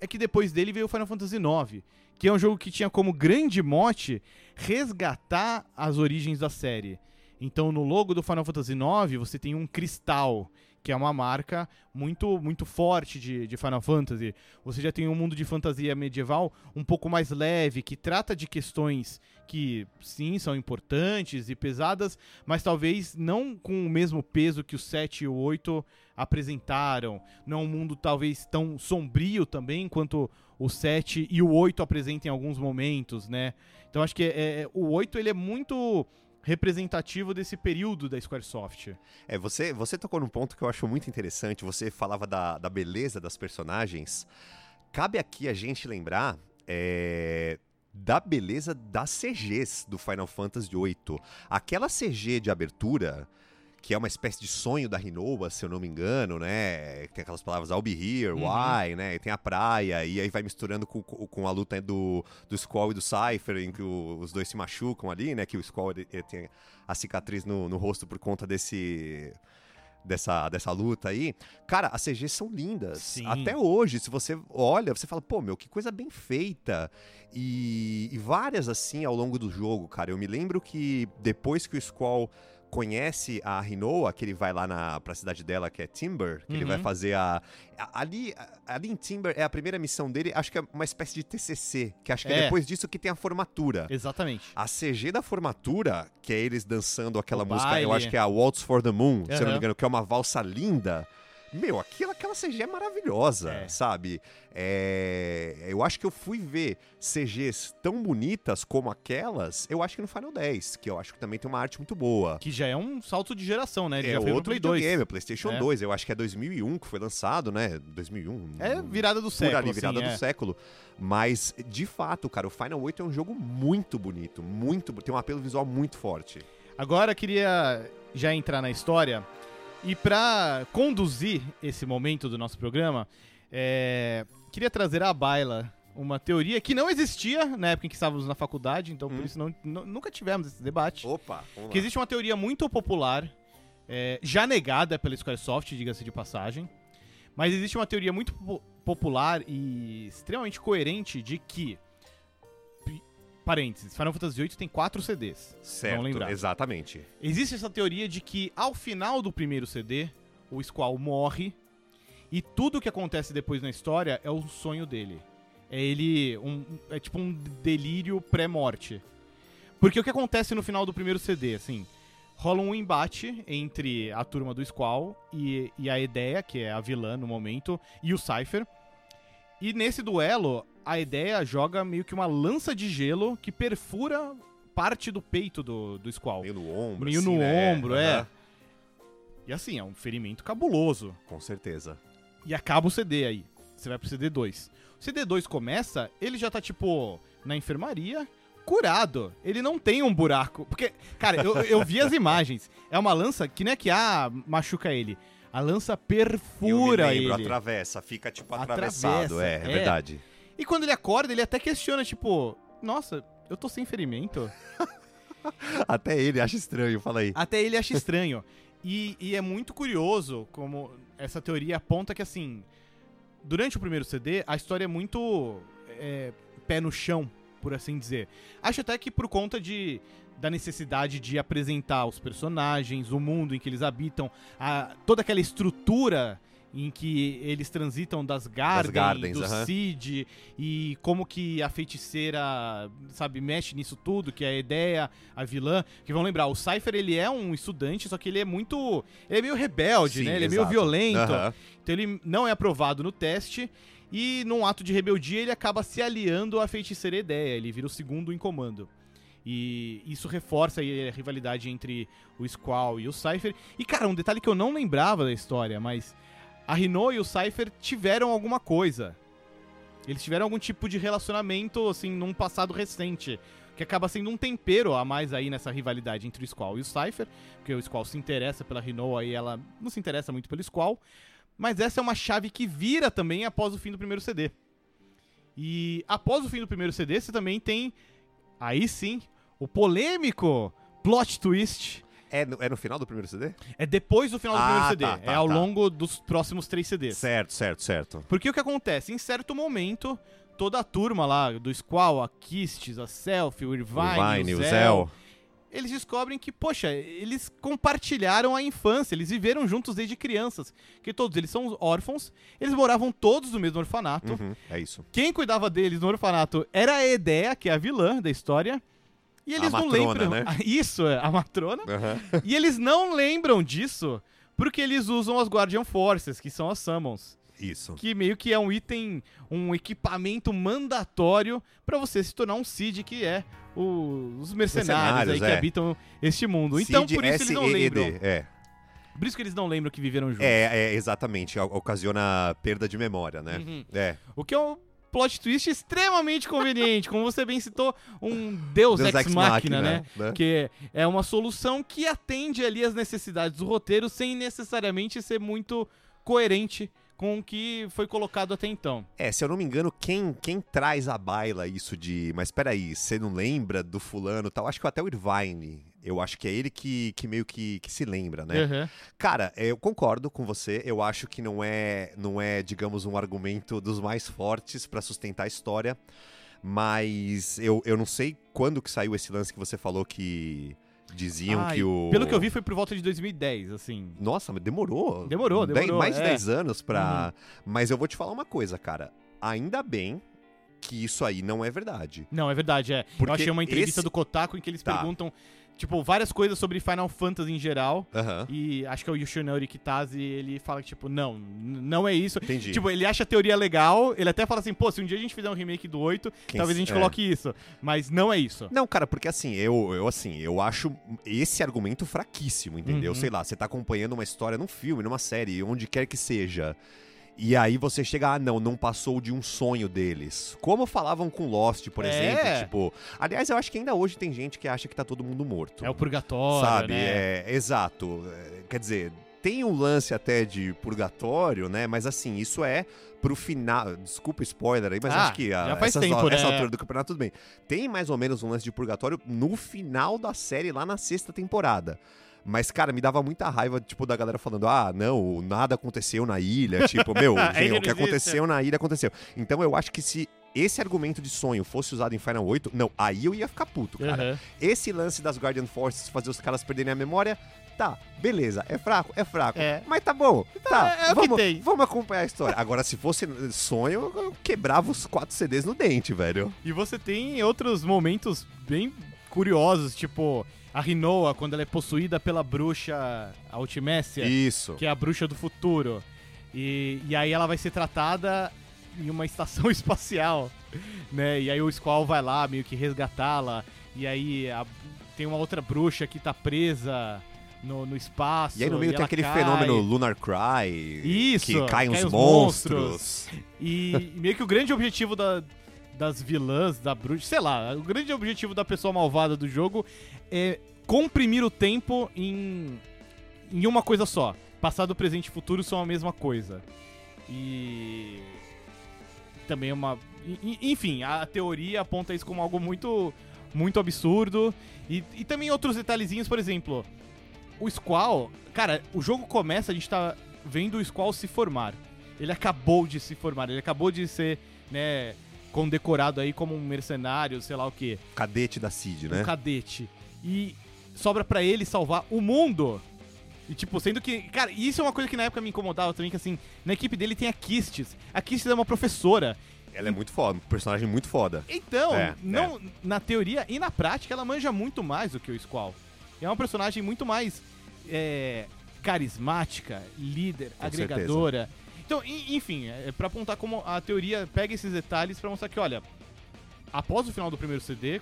é que depois dele veio o Final Fantasy nove, que é um jogo que tinha como grande mote resgatar as origens da série. Então, no logo do Final Fantasy nove, você tem um cristal, que é uma marca muito, muito forte de, de Final Fantasy. Você já tem um mundo de fantasia medieval um pouco mais leve, que trata de questões... que sim, são importantes e pesadas, mas talvez não com o mesmo peso que o sete e o oito apresentaram. Não é um mundo talvez tão sombrio também quanto o sete e o oito apresentam em alguns momentos, né? Então acho que é, é, o oito ele é muito representativo desse período da Squaresoft. É, você, você tocou num ponto que eu acho muito interessante. Você falava da, da beleza das personagens. Cabe aqui a gente lembrar... É... da beleza das C Gs do Final Fantasy oito. Aquela C G de abertura, que é uma espécie de sonho da Rinoa, se eu não me engano, né? Tem aquelas palavras I'll be here, uhum. why, né? E tem a praia, e aí vai misturando com, com a luta do, do Squall e do Cypher, em que o, os dois se machucam ali, né? Que o Squall ele, ele tem a cicatriz no, no rosto por conta desse... Dessa, dessa luta aí. Cara, as C Gs são lindas. Sim. Até hoje, se você olha, você fala, pô, meu, que coisa bem feita. E, e várias, assim, ao longo do jogo, cara. Eu me lembro que depois que o Squall conhece a Rinoa, que ele vai lá na, pra cidade dela, que é Timber, que uhum. ele vai fazer a, a... Ali ali em Timber é a primeira missão dele, acho que é uma espécie de T C C, que acho que é, é depois disso que tem a formatura. Exatamente. A C G da formatura, que é eles dançando aquela o música, baile. Eu acho que é a Waltz for the Moon, uhum. se eu não me engano, que é uma valsa linda. Meu, aquilo, aquela C G é maravilhosa, é. sabe? É, eu acho que eu fui ver C Gs tão bonitas como aquelas, eu acho que no Final dez, que eu acho que também tem uma arte muito boa. Que já é um salto de geração, né? Ele é já foi outro videogame, PlayStation é. dois, eu acho que é dois mil e um que foi lançado, né? dois mil e um É virada do século. Ali, virada sim, do é. século. Mas, de fato, cara, o Final oito é um jogo muito bonito, muito, tem um apelo visual muito forte. Agora eu queria já entrar na história... E para conduzir esse momento do nosso programa, é... queria trazer à baila uma teoria que não existia na época em que estávamos na faculdade, então hum. por isso não, n- nunca tivemos esse debate. Opa, vamos lá. Que existe uma teoria muito popular, é... já negada pela Squaresoft, diga-se de passagem, mas existe uma teoria muito po- popular e extremamente coerente de que, p- parênteses, Final Fantasy oito tem quatro C Ds. Certo, lembrar. Exatamente. Existe essa teoria de que, ao final do primeiro C D, o Squall morre e tudo o que acontece depois na história é o sonho dele. É ele... Um, é tipo um delírio pré-morte. Porque o que acontece no final do primeiro C D, assim... Rola um embate entre a turma do Squall e, e a Edea, que é a vilã no momento, e o Cypher. E nesse duelo, a Edea joga meio que uma lança de gelo que perfura... parte do peito do, do Squall. Meio no ombro. Meio assim, no né? ombro, uhum. é. E assim, é um ferimento cabuloso. Com certeza. E acaba o C D aí. Você vai pro C D dois. O C D dois começa, ele já tá, tipo, na enfermaria, curado. Ele não tem um buraco. Porque, cara, eu, eu vi as imagens. É uma lança que não é que, ah, machuca ele. A lança perfura eu me lembro, ele. Atravessa, fica, tipo, atravessado. Atravessa, é, é, é verdade. E quando ele acorda, ele até questiona, tipo, nossa... Eu tô sem ferimento. Até ele acha estranho, fala aí. Até ele acha estranho. E, e é muito curioso como essa teoria aponta que, assim, durante o primeiro C D, a história é muito é, pé no chão, por assim dizer. Acho até que por conta de, da necessidade de apresentar os personagens, o mundo em que eles habitam, a, toda aquela estrutura... em que eles transitam das Garden, das Gardens, do uhum. SeeD, e como que a feiticeira, sabe, mexe nisso tudo, que é a Edea, a vilã, que vão lembrar, o Cypher, ele é um estudante, só que ele é muito, ele é meio rebelde, sim, né, ele exato. É meio violento, uhum. então ele não é aprovado no teste, e num ato de rebeldia ele acaba se aliando à feiticeira Edea, ele vira o segundo em comando. E isso reforça aí a rivalidade entre o Squall e o Cypher, e cara, um detalhe que eu não lembrava da história, mas... A Rinoa e o Cypher tiveram alguma coisa. Eles tiveram algum tipo de relacionamento, assim, num passado recente. Que acaba sendo um tempero a mais aí nessa rivalidade entre o Squall e o Cypher. Porque o Squall se interessa pela Rinoa e ela não se interessa muito pelo Squall. Mas essa é uma chave que vira também após o fim do primeiro C D. E após o fim do primeiro C D, você também tem, aí sim, o polêmico plot twist... É no, é no final do primeiro C D? É depois do final do ah, primeiro C D. Tá, tá, é ao tá. longo dos próximos três C Ds. Certo, certo, certo. Porque o que acontece? Em certo momento, toda a turma lá do Squall, a Kistis, a Selfie, o Irvine, Irvine o Zel... Eles descobrem que, poxa, eles compartilharam a infância. Eles viveram juntos desde crianças. Porque todos eles são órfãos. Eles moravam todos no mesmo orfanato. Uhum, é isso. Quem cuidava deles no orfanato era a Edea, que é a vilã da história... E eles a não matrona, lembram. Né? Isso, a matrona. Uhum. E eles não lembram disso porque eles usam as Guardian Forces, que são as Summons. Isso. Que meio que é um item, um equipamento mandatório pra você se tornar um SeeD, que é o, os mercenários, mercenários aí é. que habitam este mundo. Então, SeeD, por isso S-E-E-D, eles não lembram. É. Por isso que eles não lembram que viveram juntos. É, é exatamente. Ocasiona perda de memória, né? Uhum. É. O que é um plot twist extremamente conveniente, como você bem citou, um Deus, Deus Ex Machina, né? né? Que é uma solução que atende ali as necessidades do roteiro sem necessariamente ser muito coerente com o que foi colocado até então. É, se eu não me engano, quem, quem traz à baila isso de... Mas peraí, você não lembra do fulano e tal? Acho que até o Irvine... Eu acho que é ele que, que meio que, que se lembra, né? Uhum. Cara, eu concordo com você. Eu acho que não é, não é, digamos, um argumento dos mais fortes para sustentar a história. Mas eu, eu não sei quando que saiu esse lance que você falou que... Diziam Ai, que o... Pelo que eu vi foi por volta de dois mil e dez, assim. Nossa, mas demorou. Demorou, demorou. dez, mais de é. dez anos pra... Uhum. Mas eu vou te falar uma coisa, cara. Ainda bem... que isso aí não é verdade. Não, é verdade, é. Porque eu achei uma entrevista esse... do Kotaku em que eles tá. perguntam, tipo, várias coisas sobre Final Fantasy em geral. Uh-huh. E acho que é o Yoshinori Kitase, ele fala que, tipo, não, não é isso. Entendi. Tipo, ele acha a teoria legal, ele até fala assim, pô, se um dia a gente fizer um remake do oito, Quem talvez a gente é. coloque isso. Mas não é isso. Não, cara, porque assim, eu, eu assim, eu acho esse argumento fraquíssimo, entendeu? Uhum. Sei lá, você tá acompanhando uma história num filme, numa série, onde quer que seja... E aí você chega, ah, não, não passou de um sonho deles. Como falavam com Lost, por é. exemplo, tipo... Aliás, eu acho que ainda hoje tem gente que acha que tá todo mundo morto. É o purgatório, sabe? Né? É, exato. Quer dizer, tem um lance até de purgatório, né? Mas assim, isso é pro final... Desculpa o spoiler aí, mas ah, acho que a, já faz essas, tempo, essa né? altura do campeonato, tudo bem. Tem mais ou menos um lance de purgatório no final da série, lá na sexta temporada. Mas, cara, me dava muita raiva, tipo, da galera falando, ah, não, nada aconteceu na ilha, tipo, meu, gente, o que aconteceu na ilha aconteceu. Então eu acho que se esse argumento de sonho fosse usado em Final oito, não, aí eu ia ficar puto, cara. Uhum. Esse lance das Guardian Forces fazer os caras perderem a memória, tá, beleza, é fraco, é fraco, é. mas tá bom, tá, é, é vamos, o que tem. Vamos acompanhar a história. Agora, se fosse sonho, eu quebrava os quatro C Ds no dente, velho. E você tem outros momentos bem curiosos, tipo... A Rinoa, quando ela é possuída pela bruxa Altimessia, Isso. que é a bruxa do futuro. E, e aí ela vai ser tratada em uma estação espacial, né? E aí o Squall vai lá meio que resgatá-la. E aí a, tem uma outra bruxa que tá presa no, no espaço. E aí no meio tem aquele cai. fenômeno Lunar Cry, Isso, que caem cai os monstros. monstros. E meio que o grande objetivo da... das vilãs, da bruxa, sei lá, o grande objetivo da pessoa malvada do jogo é comprimir o tempo em, em uma coisa só. Passado, presente e futuro são a mesma coisa. E... também é uma... Enfim, a teoria aponta isso como algo muito, muito absurdo. E, e também outros detalhezinhos, por exemplo, o Squall... Cara, o jogo começa, a gente tá vendo o Squall se formar. Ele acabou de se formar, ele acabou de ser, né... condecorado aí como um mercenário, sei lá o quê. Cadete da SeeD, né? Um cadete. E sobra pra ele salvar o mundo. E tipo, sendo que... Cara, isso é uma coisa que na época me incomodava também, que assim, na equipe dele tem a Kistis. A Kistis é uma professora. Ela é muito foda, um personagem muito foda. Então, é, não, é. na teoria e na prática, ela manja muito mais do que o Squall. É uma personagem muito mais é, carismática, líder, Com agregadora... certeza. Então, enfim, é pra apontar como a teoria pega esses detalhes pra mostrar que, olha, após o final do primeiro C D,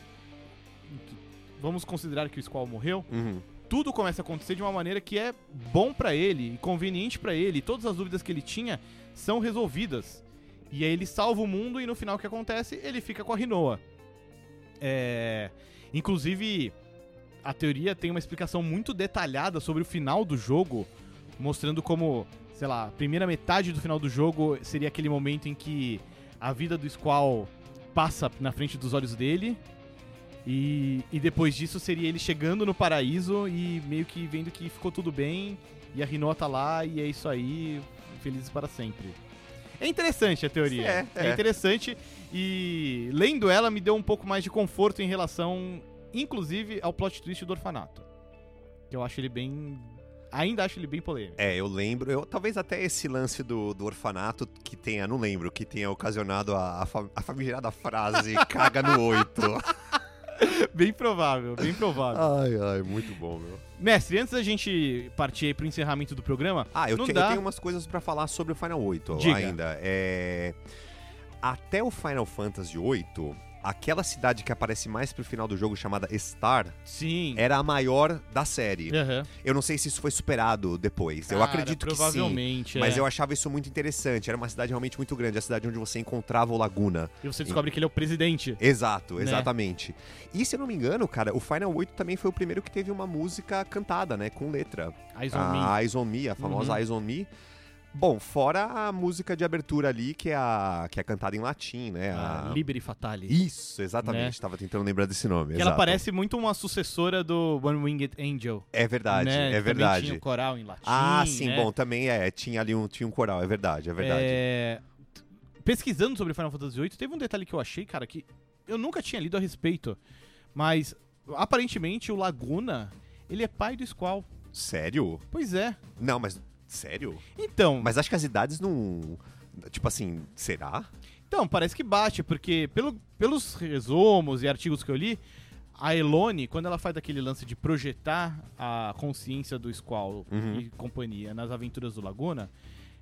vamos considerar que o Squall morreu, uhum. tudo começa a acontecer de uma maneira que é bom pra ele, conveniente pra ele, todas as dúvidas que ele tinha são resolvidas. E aí ele salva o mundo e no final o que acontece? Ele fica com a Rinoa. É... Inclusive, a teoria tem uma explicação muito detalhada sobre o final do jogo, mostrando como... sei lá, a primeira metade do final do jogo seria aquele momento em que a vida do Squall passa na frente dos olhos dele e, e depois disso seria ele chegando no paraíso e meio que vendo que ficou tudo bem e a Rinoa tá lá e é isso aí, felizes para sempre. É interessante a teoria, é, é. é interessante e lendo ela me deu um pouco mais de conforto em relação, inclusive, ao plot twist do orfanato, que eu acho ele bem... Ainda acho ele bem polêmico. É, eu lembro, eu, talvez até esse lance do, do orfanato que tenha, não lembro, que tenha ocasionado a, a, fam, a famigerada frase caga no oito. Bem provável, bem provável. Ai, ai, muito bom, meu. Mestre, antes da gente partir aí pro encerramento do programa... Ah, eu, te, dá... eu tenho umas coisas pra falar sobre o Final oito. Diga. Ainda. É, até o Final Fantasy oito... aquela cidade que aparece mais pro final do jogo, chamada Star, sim, era a maior da série. Uhum. Eu não sei se isso foi superado depois. Cara, eu acredito que sim. É. Mas eu achava isso muito interessante. Era uma cidade realmente muito grande. A cidade onde você encontrava o Laguna. E você descobre e... que ele é o presidente. Exato, exatamente. Né? E se eu não me engano, cara, o Final oito também foi o primeiro que teve uma música cantada, né? Com letra. Eyes on Me. A Eyes on Me, a famosa uhum. Eyes on Me. Bom, fora a música de abertura ali, que é, a, que é cantada em latim, né? A... Liberi Fatale. Isso, exatamente. Estava né? tentando lembrar desse nome. Que ela parece muito uma sucessora do One Winged Angel. É verdade, né? é verdade. Também tinha um coral em latim. Ah, sim, né? Bom, também é. Tinha ali um, tinha um coral, é verdade, é verdade. É... Pesquisando sobre Final Fantasy oito, teve um detalhe que eu achei, cara, que eu nunca tinha lido a respeito. Mas, aparentemente, o Laguna, ele é pai do Squall. Sério? Pois é. Não, mas... Sério? Então... Mas acho que as idades não... Tipo assim, será? Então, parece que bate, porque pelo, pelos resumos e artigos que eu li, a Elone, quando ela faz aquele lance de projetar a consciência do Squall uhum. e companhia nas aventuras do Laguna,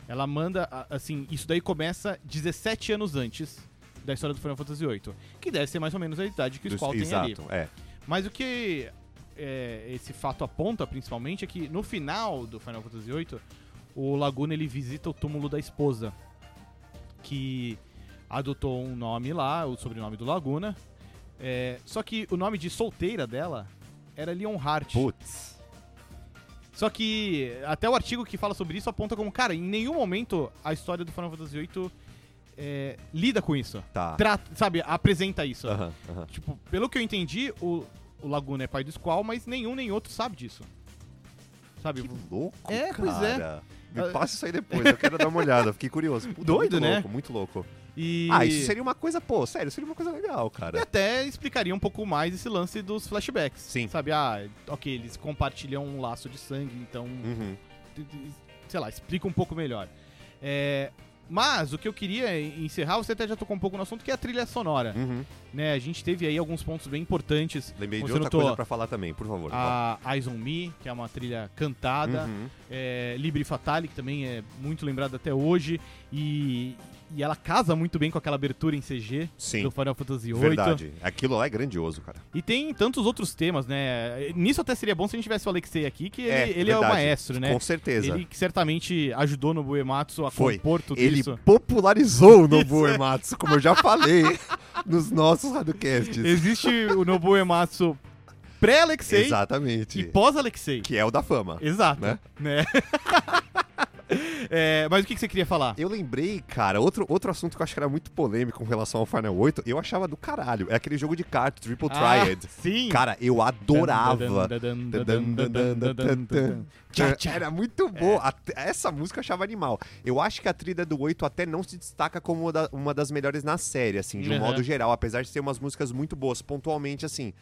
ela manda, assim, isso daí começa dezessete anos antes da história do Final Fantasy oito, que deve ser mais ou menos a idade que o Squall do, tem exato, ali. Exato, é. Mas o que... É, esse fato aponta principalmente é que no final do Final Fantasy oito o Laguna ele visita o túmulo da esposa que adotou um nome lá, o sobrenome do Laguna, é, só que o nome de solteira dela era Leonhart. Putz. Só que até o artigo que fala sobre isso aponta como, cara, em nenhum momento a história do Final Fantasy oito é, lida com isso, tá. Trata, sabe, apresenta isso. Uh-huh, uh-huh. Tipo, pelo que eu entendi, o O Laguna é pai do Squall, mas nenhum nem outro sabe disso. Sabe? Que louco, é, cara. Pois é. Me passa isso aí depois, eu quero dar uma olhada. Fiquei curioso. Puta, doido, muito né? Louco, muito louco. E... Ah, isso seria uma coisa, pô, sério, seria uma coisa legal, cara. E até explicaria um pouco mais esse lance dos flashbacks. Sim. Sabe? Ah, ok, eles compartilham um laço de sangue, então... Uhum. Sei lá, explica um pouco melhor. É... Mas o que eu queria encerrar, você até já tocou um pouco no assunto, que é a trilha sonora. Uhum. Né, a gente teve aí alguns pontos bem importantes. Lembrei de outra coisa pra falar também, por favor. A Eyes on Me, que é uma trilha cantada. Uhum. É, Liberi Fatale, que também é muito lembrada até hoje. E, e ela casa muito bem com aquela abertura em C G. Sim. Do Final Fantasy oito. Verdade. Aquilo lá é grandioso, cara. E tem tantos outros temas, né? Nisso até seria bom se a gente tivesse o Alexei aqui, que ele é, ele é o maestro, né? Com certeza. Ele que certamente ajudou o Nobuo Uematsu a Foi. compor tudo ele... Ele popularizou o Nobuo Uematsu, como eu já falei nos nossos radiocasts. Existe o Nobuo Uematsu pré-Alexei e pós-Alexei. Que é o da fama. Exato. Né? Né? É, mas o que, que você queria falar? Eu lembrei, cara, outro, outro assunto que eu acho que era muito polêmico com relação ao Final oito, eu achava do caralho. É aquele jogo de cartas, Triple Triad. Ah, sim! Cara, eu adorava. Era muito bom. É. Essa música eu achava animal. Eu acho que a trilha do oito até não se destaca como uma das melhores na série, assim, de um uhum. modo geral. Apesar de ter umas músicas muito boas, pontualmente, assim...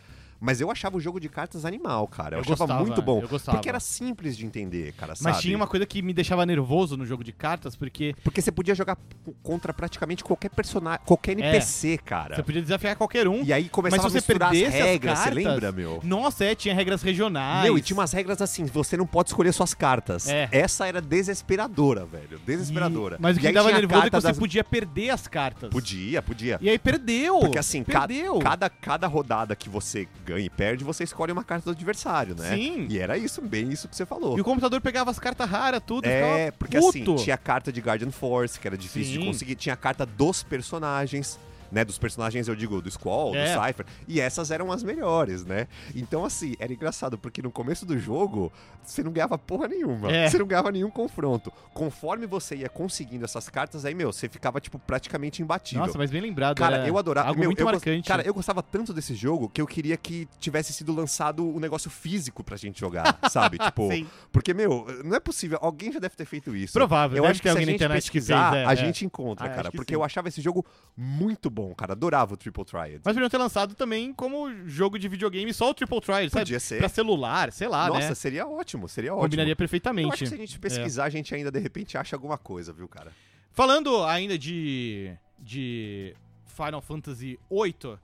Mas eu achava o jogo de cartas animal, cara. Eu, eu achava gostava, muito bom. Eu gostava. Porque era simples de entender, cara, sabe? Mas tinha uma coisa que me deixava nervoso no jogo de cartas, porque... Porque você podia jogar contra praticamente qualquer personagem, qualquer N P C, é, cara. Você podia desafiar qualquer um. E aí começava mas a misturar as regras, as cartas, você lembra, meu? Nossa, é, tinha regras regionais. Meu, e tinha umas regras assim, você não pode escolher suas cartas. É. Essa era desesperadora, velho. Desesperadora. E... Mas o que me dava nervoso é que você das... podia perder as cartas. Podia, podia. E aí perdeu. Porque assim, perdeu. Ca- cada, cada rodada que você... e perde, você escolhe uma carta do adversário, né? Sim. E era isso, bem isso que você falou. E o computador pegava as cartas raras, tudo. É, porque puto. assim, tinha a carta de Guardian Force, que era difícil Sim. de conseguir. Tinha a carta dos personagens, né? Dos personagens, eu digo, do Squall, é. do Cypher. E essas eram as melhores, né? Então, assim, era engraçado, porque no começo do jogo, você não ganhava porra nenhuma. É. Você não ganhava nenhum confronto. Conforme você ia conseguindo essas cartas, aí, meu, você ficava, tipo, praticamente imbatível. Nossa, mas bem lembrado. Cara, eu adorava. Algo meu, muito eu marcante. Gost... Cara, eu gostava tanto desse jogo que eu queria que tivesse sido lançado um negócio físico pra gente jogar, sabe? Tipo, Sim. porque, meu, não é possível. Alguém já deve ter feito isso. Provável. Eu acho que alguém na internet pesquisar, que fez, é, a é. gente encontra, ah, cara. Porque sim. eu achava esse jogo muito bom. Bom, cara, adorava o Triple Triad. Mas podiam ter lançado também como jogo de videogame só o Triple Triad, sabe? Podia ser. Pra celular, sei lá, Nossa, né? Nossa, seria ótimo, seria ótimo. Combinaria perfeitamente. Eu acho que se a gente pesquisar, é. a gente ainda, de repente, acha alguma coisa, viu, cara? Falando ainda de, de Final Fantasy oito,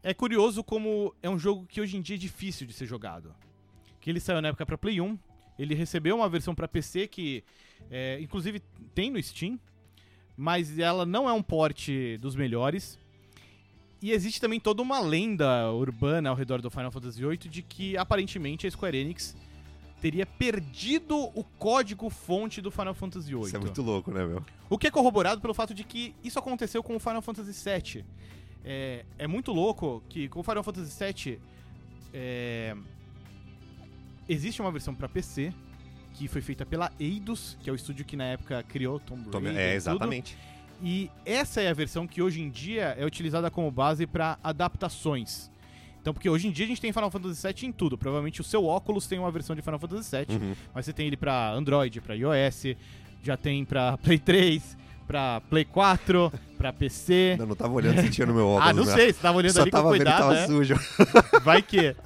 é curioso como é um jogo que hoje em dia é difícil de ser jogado. Que ele saiu na época pra Play um, ele recebeu uma versão pra P C que, é, inclusive, tem no Steam, mas ela não é um port dos melhores. E existe também toda uma lenda urbana ao redor do Final Fantasy oito de que, aparentemente, a Square Enix teria perdido o código-fonte do Final Fantasy oito. Isso é muito louco, né, meu? O que é corroborado pelo fato de que isso aconteceu com o Final Fantasy sete. É, é muito louco que com o Final Fantasy sete é, existe uma versão para P C que foi feita pela Eidos, que é o estúdio que na época criou Tomb Raider. É, exatamente. E essa é a versão que hoje em dia é utilizada como base para adaptações. Então, porque hoje em dia a gente tem Final Fantasy sete em tudo. Provavelmente o seu óculos tem uma versão de Final Fantasy sete, uhum. mas você tem ele para Android, para iOS, já tem para Play três, para Play quatro, para P C. Não, não tava olhando se tinha no meu óculos. Ah, não né? sei, você tava olhando Só ali tava com cuidado, vendo que tava né? sujo. Vai que...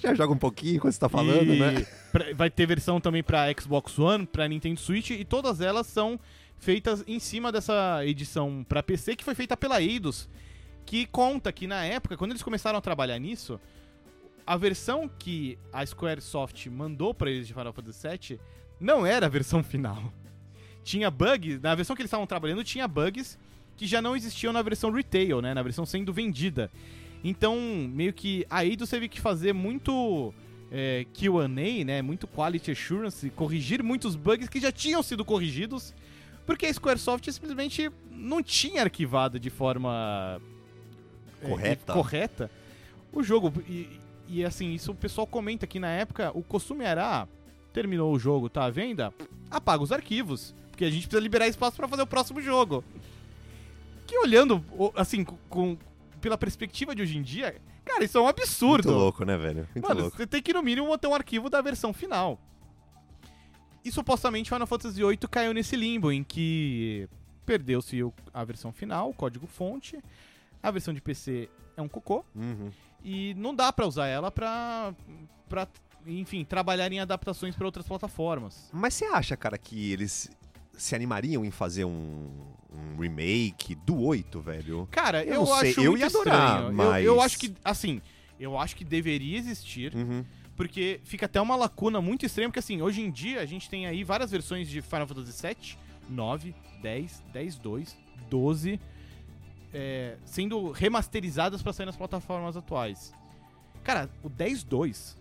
Já joga um pouquinho quando você tá falando, e... né? Vai ter versão também para Xbox One, para Nintendo Switch, e todas elas são feitas em cima dessa edição para P C, que foi feita pela Eidos, que conta que na época, quando eles começaram a trabalhar nisso, a versão que a Squaresoft mandou para eles de Final Fantasy sete não era a versão final. Tinha bugs, na versão que eles estavam trabalhando tinha bugs que já não existiam na versão retail, né, na versão sendo vendida. Então, meio que a Eidos teve que fazer muito é, Q and A, né, muito quality assurance, corrigir muitos bugs que já tinham sido corrigidos, porque a Squaresoft simplesmente não tinha arquivado de forma correta, é, correta o jogo. E, e assim, isso o pessoal comenta que na época o costume era, terminou o jogo, tá à venda, apaga os arquivos, porque a gente precisa liberar espaço pra fazer o próximo jogo. Que olhando, assim, com, pela perspectiva de hoje em dia, cara, isso é um absurdo. Muito louco, né, velho? Muito Mano, louco. Você tem que no mínimo ter um arquivo da versão final. E supostamente Final Fantasy oito caiu nesse limbo, em que perdeu-se a versão final, o código-fonte, a versão de P C é um cocô, uhum. e não dá pra usar ela pra, pra, enfim, trabalhar em adaptações pra outras plataformas. Mas você acha, cara, que eles se animariam em fazer um, um remake do oito, velho? Cara, eu, eu não sei. acho eu muito ia adorar, estranho. Mas... Eu, eu acho que, assim, eu acho que deveria existir, uhum. porque fica até uma lacuna muito estranha, porque assim, hoje em dia a gente tem aí várias versões de Final Fantasy sete, nove, dez, dez ponto dois, doze, é, sendo remasterizadas pra sair nas plataformas atuais. Cara, o dez ponto dois,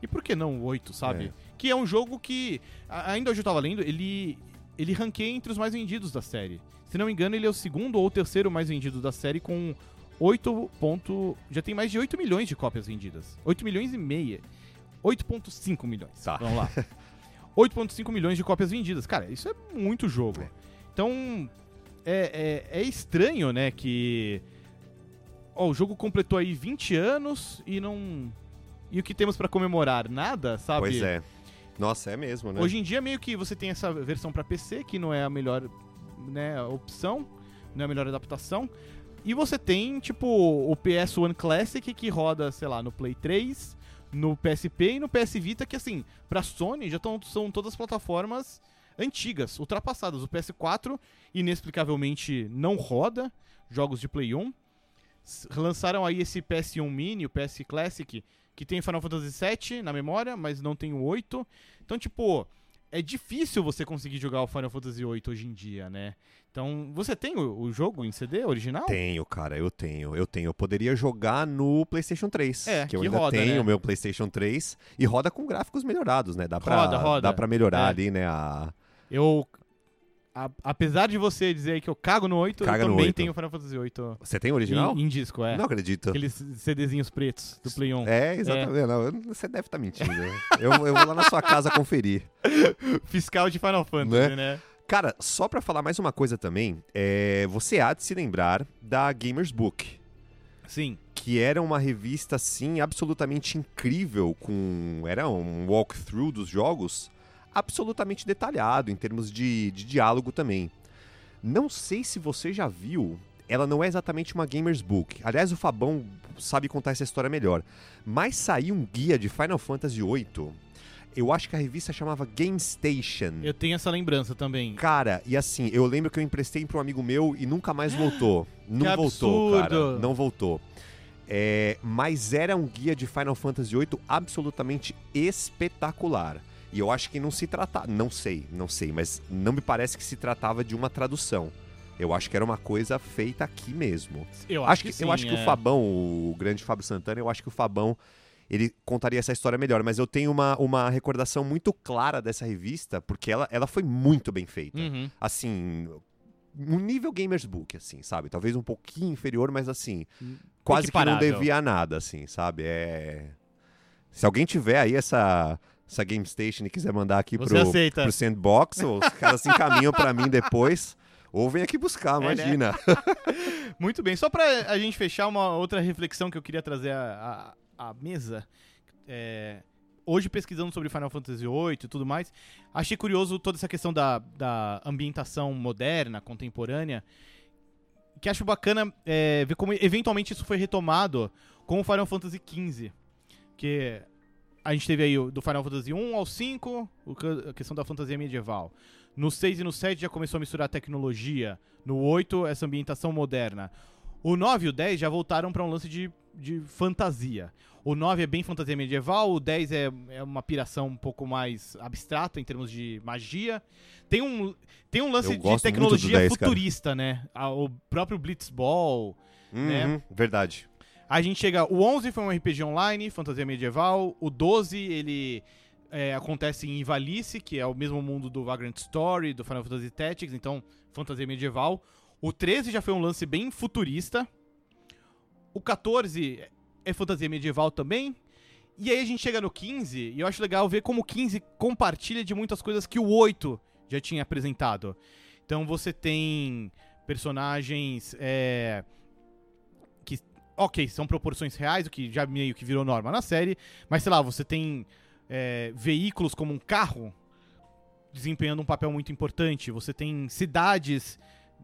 e por que não o oito, sabe? É. Que é um jogo que, ainda hoje eu tava lendo, ele, ele ranqueia entre os mais vendidos da série. Se não me engano, ele é o segundo ou terceiro mais vendido da série com oito ponto... Já tem mais de oito milhões de cópias vendidas. oito milhões e meia. oito ponto cinco milhões, tá. Vamos lá. oito ponto cinco milhões de cópias vendidas. Cara, isso é muito jogo. É. Então, é, é, é estranho, né, que... Ó, o jogo completou aí vinte anos e não... E o que temos pra comemorar? Nada, sabe? Pois é. Nossa, é mesmo, né? Hoje em dia, meio que você tem essa versão pra P C, que não é a melhor, né, opção, não é a melhor adaptação. E você tem, tipo, o P S um Classic, que roda, sei lá, no Play três... no P S P e no P S Vita, que assim, pra Sony já tão, são todas plataformas antigas, ultrapassadas. O P S quatro, inexplicavelmente, não roda jogos de Play um. Lançaram aí esse P S um Mini, o P S Classic, que tem Final Fantasy sete na memória, mas não tem o oito. Então, tipo, é difícil você conseguir jogar o Final Fantasy oito hoje em dia, né? Então, você tem o, o jogo em C D original? Tenho, cara, eu tenho, eu tenho. Eu poderia jogar no PlayStation três, é, que, que eu ainda roda, tenho o né? meu PlayStation três, e roda com gráficos melhorados, né? Dá pra, roda, roda. Dá pra melhorar é. ali, né? A... Eu, a, apesar de você dizer que eu cago no oito, Caga eu também oito. Tenho o Final Fantasy oito. Você tem o original? Em, em disco, é. Não acredito. Aqueles CDzinhos pretos do Play um. É, exatamente. É. Não, você deve estar tá mentindo. eu, eu vou lá na sua casa conferir. Fiscal de Final Fantasy, né? né? Cara, só pra falar mais uma coisa também, é, você há de se lembrar da Gamers Book. Sim. Que era uma revista, assim, absolutamente incrível, com... Era um walkthrough dos jogos absolutamente detalhado, em termos de, de diálogo também. Não sei se você já viu, ela não é exatamente uma Gamers Book. Aliás, o Fabão sabe contar essa história melhor. Mas saiu um guia de Final Fantasy oito... Eu acho que a revista chamava Game Station. Eu tenho essa lembrança também. Cara, e assim, eu lembro que eu emprestei para um amigo meu e nunca mais voltou. Não que voltou, absurdo. Cara. Não voltou. É, mas era um guia de Final Fantasy oito absolutamente espetacular. E eu acho que não se tratava... Não sei, não sei, mas não me parece que se tratava de uma tradução. Eu acho que era uma coisa feita aqui mesmo. Eu acho, acho que, que sim, Eu acho é. que o Fabão, o grande Fábio Santana, eu acho que o Fabão, ele contaria essa história melhor. Mas eu tenho uma, uma recordação muito clara dessa revista, porque ela, ela foi muito bem feita. Uhum. Assim, um nível Gamer's Book, assim, sabe? Talvez um pouquinho inferior, mas assim, hum, quase que não devia nada, assim, sabe? É... Se alguém tiver aí essa... essa Game Station e quiser mandar aqui pro, pro Sandbox, os caras se encaminham pra mim depois, ou vem aqui buscar, imagina. É, né? Muito bem, só pra a gente fechar, uma outra reflexão que eu queria trazer à, à, à mesa, é, hoje pesquisando sobre Final Fantasy oito e tudo mais, achei curioso toda essa questão da, da ambientação moderna, contemporânea, que acho bacana é, ver como eventualmente isso foi retomado com o Final Fantasy quinze, que... A gente teve aí do Final Fantasy um ao cinco, a questão da fantasia medieval. No seis e no sete já começou a misturar tecnologia. No oito, essa ambientação moderna. O nove e o dez já voltaram para um lance de, de fantasia. O nove é bem fantasia medieval, o dez é, é uma piração um pouco mais abstrata em termos de magia. Tem um, tem um lance de tecnologia dez, futurista, cara. Né? O próprio Blitzball. Uhum, né? Verdade. A gente chega... O onze foi um R P G online, fantasia medieval. O doze, ele é, acontece em Ivalice, que é o mesmo mundo do Vagrant Story, do Final Fantasy Tactics. Então, fantasia medieval. O treze já foi um lance bem futurista. O catorze é fantasia medieval também. E aí a gente chega no quinze, e eu acho legal ver como o quinze compartilha de muitas coisas que o oito já tinha apresentado. Então, você tem personagens... É, ok, são proporções reais, o que já meio que virou norma na série, mas sei lá, você tem é, veículos como um carro desempenhando um papel muito importante, você tem cidades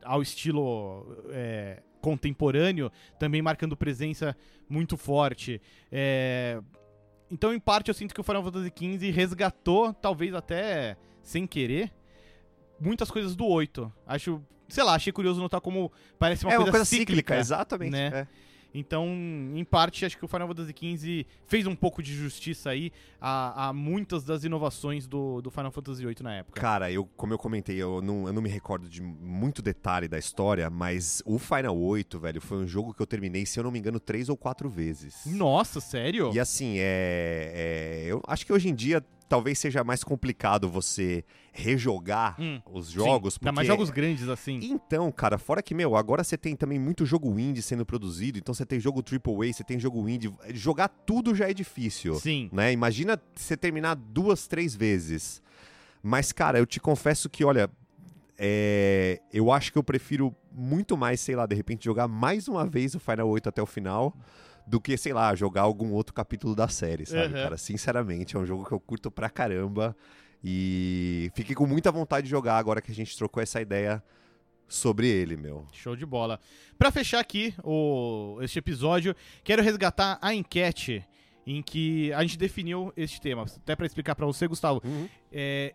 ao estilo é, contemporâneo também marcando presença muito forte. É, então, em parte, eu sinto que o Final Fantasy quinze resgatou, talvez até sem querer, muitas coisas do oito. Acho, sei lá, achei curioso notar como parece uma, é, coisa, uma coisa cíclica. cíclica exatamente, né? É. Então, em parte, acho que o Final Fantasy quinze fez um pouco de justiça aí a, a muitas das inovações do, do Final Fantasy oito na época. Cara, eu, como eu comentei, eu não, eu não me recordo de muito detalhe da história, mas o Final oito, velho, foi um jogo que eu terminei, se eu não me engano, três ou quatro vezes. Nossa, sério? E assim, é, é, eu acho que hoje em dia talvez seja mais complicado você rejogar hum, os jogos. Sim, porque... mas jogos grandes assim. Então, cara, fora que, meu, agora você tem também muito jogo indie sendo produzido, então você tem jogo Triple A, você tem jogo indie, jogar tudo já é difícil. Sim. Né? Imagina você terminar duas, três vezes. Mas, cara, eu te confesso que, olha, é... eu acho que eu prefiro muito mais, sei lá, de repente jogar mais uma vez o Final oito até o final... do que, sei lá, jogar algum outro capítulo da série, sabe, uhum. cara? Sinceramente, é um jogo que eu curto pra caramba e fiquei com muita vontade de jogar agora que a gente trocou essa ideia sobre ele, meu. Show de bola. Pra fechar aqui o... este episódio, quero resgatar a enquete em que a gente definiu este tema. Até pra explicar pra você, Gustavo, uhum. é...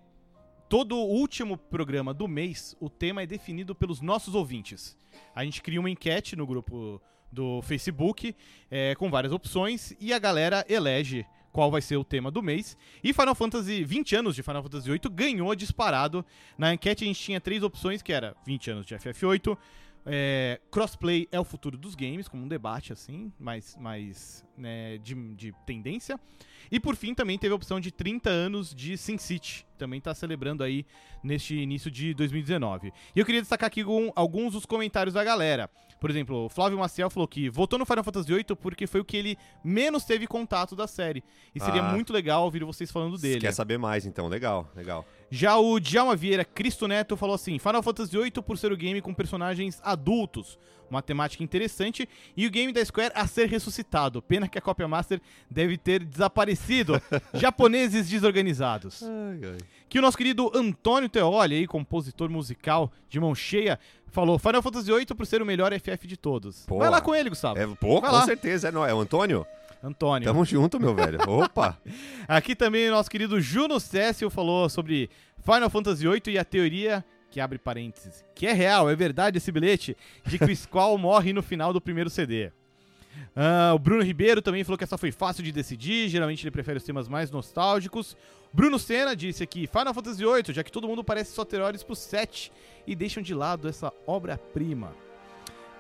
todo último programa do mês, o tema é definido pelos nossos ouvintes. A gente cria uma enquete no grupo... do Facebook, é, com várias opções, e a galera elege qual vai ser o tema do mês. E Final Fantasy, vinte anos de Final Fantasy oito ganhou disparado. Na enquete a gente tinha três opções, que era vinte anos de F F oito, é, crossplay é o futuro dos games, como um debate assim, mais, mais né, de, de tendência. E por fim também teve a opção de trinta anos de Sin City, também está celebrando aí neste início de dois mil e dezenove. E eu queria destacar aqui com alguns dos comentários da galera. Por exemplo, o Flávio Maciel falou que votou no Final Fantasy oito porque foi o que ele menos teve contato da série. E seria ah, muito legal ouvir vocês falando dele. Quer saber mais, então. Legal, legal. Já o Djalma Vieira Cristo Neto falou assim, Final Fantasy oito por ser o game com personagens adultos, uma temática interessante, e o game da Square a ser ressuscitado. Pena que a Copia Master deve ter desaparecido. Japoneses desorganizados. Ai, ai. Que o nosso querido Antônio Teoli, aí, compositor musical de mão cheia, falou Final Fantasy oito por ser o melhor F F de todos. Pô, vai lá com ele, Gustavo. É, pô, com lá. certeza. É, não, é o Antônio? Antônio. Tamo junto, meu velho. Opa! Aqui também o nosso querido Juno Cécio falou sobre Final Fantasy oito e a teoria... que abre parênteses, que é real, é verdade esse bilhete, de que o Squall morre no final do primeiro C D. Uh, o Bruno Ribeiro também falou que essa foi fácil de decidir, geralmente ele prefere os temas mais nostálgicos. Bruno Senna disse aqui, Final Fantasy oito, já que todo mundo parece só ter olhos pro sete e deixam de lado essa obra-prima.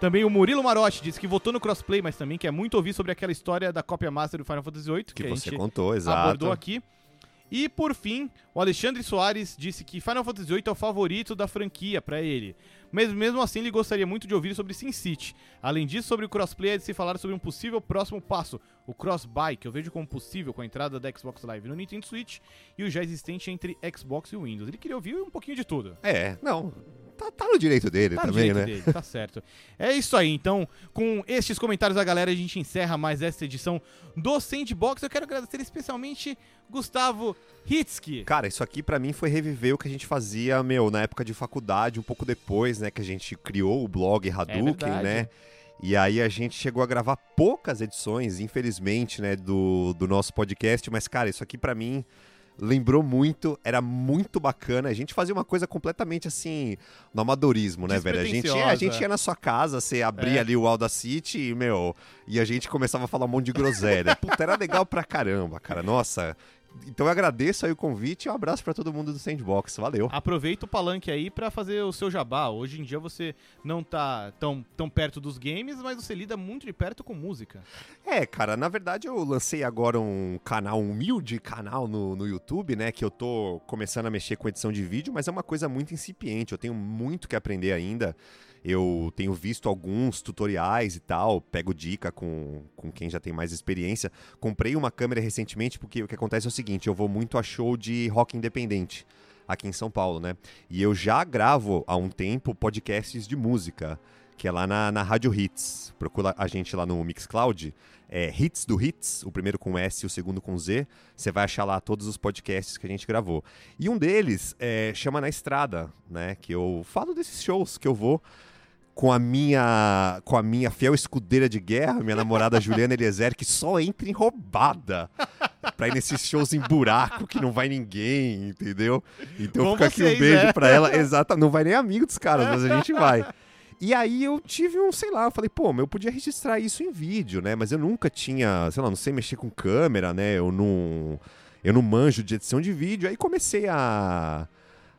Também o Murilo Marotti disse que votou no crossplay, mas também quer muito ouvir sobre aquela história da cópia master do Final Fantasy oito, que, que você a gente contou, exato. Abordou aqui. E, por fim, o Alexandre Soares disse que Final Fantasy oito é o favorito da franquia pra ele. Mas, mesmo assim, ele gostaria muito de ouvir sobre Sin City. Além disso, sobre o crossplay, é de se falar sobre um possível próximo passo, o cross-buy, que eu vejo como possível com a entrada da Xbox Live no Nintendo Switch e o já existente entre Xbox e Windows. Ele queria ouvir um pouquinho de tudo. É, não... Tá, tá no direito dele tá também, direito né? Dele, tá certo. É isso aí, então, com estes comentários da galera, a gente encerra mais esta edição do Sandbox. Eu quero agradecer especialmente Gustavo Hitzki. Cara, isso aqui pra mim foi reviver o que a gente fazia, meu, na época de faculdade, um pouco depois, né, que a gente criou o blog Hadouken, é né? E aí a gente chegou a gravar poucas edições, infelizmente, né, do, do nosso podcast, mas, cara, isso aqui pra mim... Lembrou muito, era muito bacana. A gente fazia uma coisa completamente assim, no amadorismo, né, velho? A gente, ia, a gente ia na sua casa, você abria é. ali o Audacity e, meu, e a gente começava a falar um monte de groselha. Puta, era legal pra caramba, cara. Nossa. Então eu agradeço aí o convite e um abraço pra todo mundo do Sandbox, valeu. Aproveita o palanque aí pra fazer o seu jabá. Hoje em dia você não tá tão, tão perto dos games, mas você lida muito de perto com música. É, cara, na verdade eu lancei agora um canal, um humilde canal no, no YouTube, né, que eu tô começando a mexer com edição de vídeo, mas é uma coisa muito incipiente, eu tenho muito que aprender ainda. Eu tenho visto alguns tutoriais e tal, pego dica com, com quem já tem mais experiência. Comprei uma câmera recentemente porque o que acontece é o seguinte, eu vou muito a show de rock independente aqui em São Paulo, né? E eu já gravo há um tempo podcasts de música, que é lá na, na Rádio Hits. Procura a gente lá no Mixcloud, é Hits do Hits, o primeiro com S e o segundo com Z. Você vai achar lá todos os podcasts que a gente gravou. E um deles é, chama Na Estrada, né? Que eu falo desses shows que eu vou... Com a, minha, com a minha fiel escudeira de guerra, minha namorada Juliana Eliezer, que só entra em roubada pra ir nesses shows em buraco, que não vai ninguém, entendeu? Então bom fica vocês, aqui um beijo é? pra ela. Exato, não vai nem amigo dos caras, mas a gente vai. E aí eu tive um, sei lá, eu falei, pô, eu podia registrar isso em vídeo, né? Mas eu nunca tinha, sei lá, não sei mexer com câmera, né? Eu não, eu não manjo de edição de vídeo. Aí comecei a...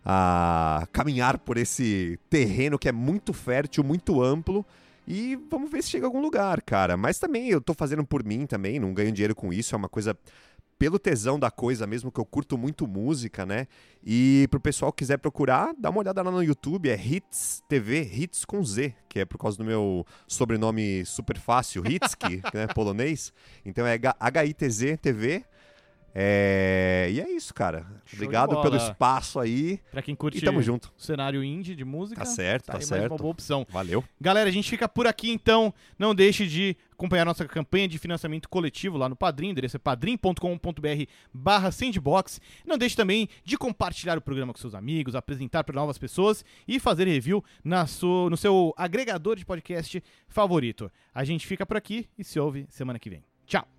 a caminhar por esse terreno que é muito fértil, muito amplo, e vamos ver se chega a algum lugar, cara. Mas também eu tô fazendo por mim também, não ganho dinheiro com isso, é uma coisa pelo tesão da coisa mesmo, que eu curto muito música, né? E pro pessoal que quiser procurar, dá uma olhada lá no YouTube, é Hits T V, Hits com Z, que é por causa do meu sobrenome super fácil, Hitzki, né, polonês. Então é H I T Z T V. É... E é isso, cara. Show. Obrigado pelo espaço aí. Pra quem curte e tamo junto. O cenário indie de música. Tá certo, tá, tá certo. Mais uma boa opção. Valeu. Galera, a gente fica por aqui, então. Não deixe de acompanhar nossa campanha de financiamento coletivo lá no Padrim. O endereço é padrim.com.br barra Sandbox. Não deixe também de compartilhar o programa com seus amigos, apresentar para novas pessoas e fazer review na sua, no seu agregador de podcast favorito. A gente fica por aqui e se ouve semana que vem. Tchau.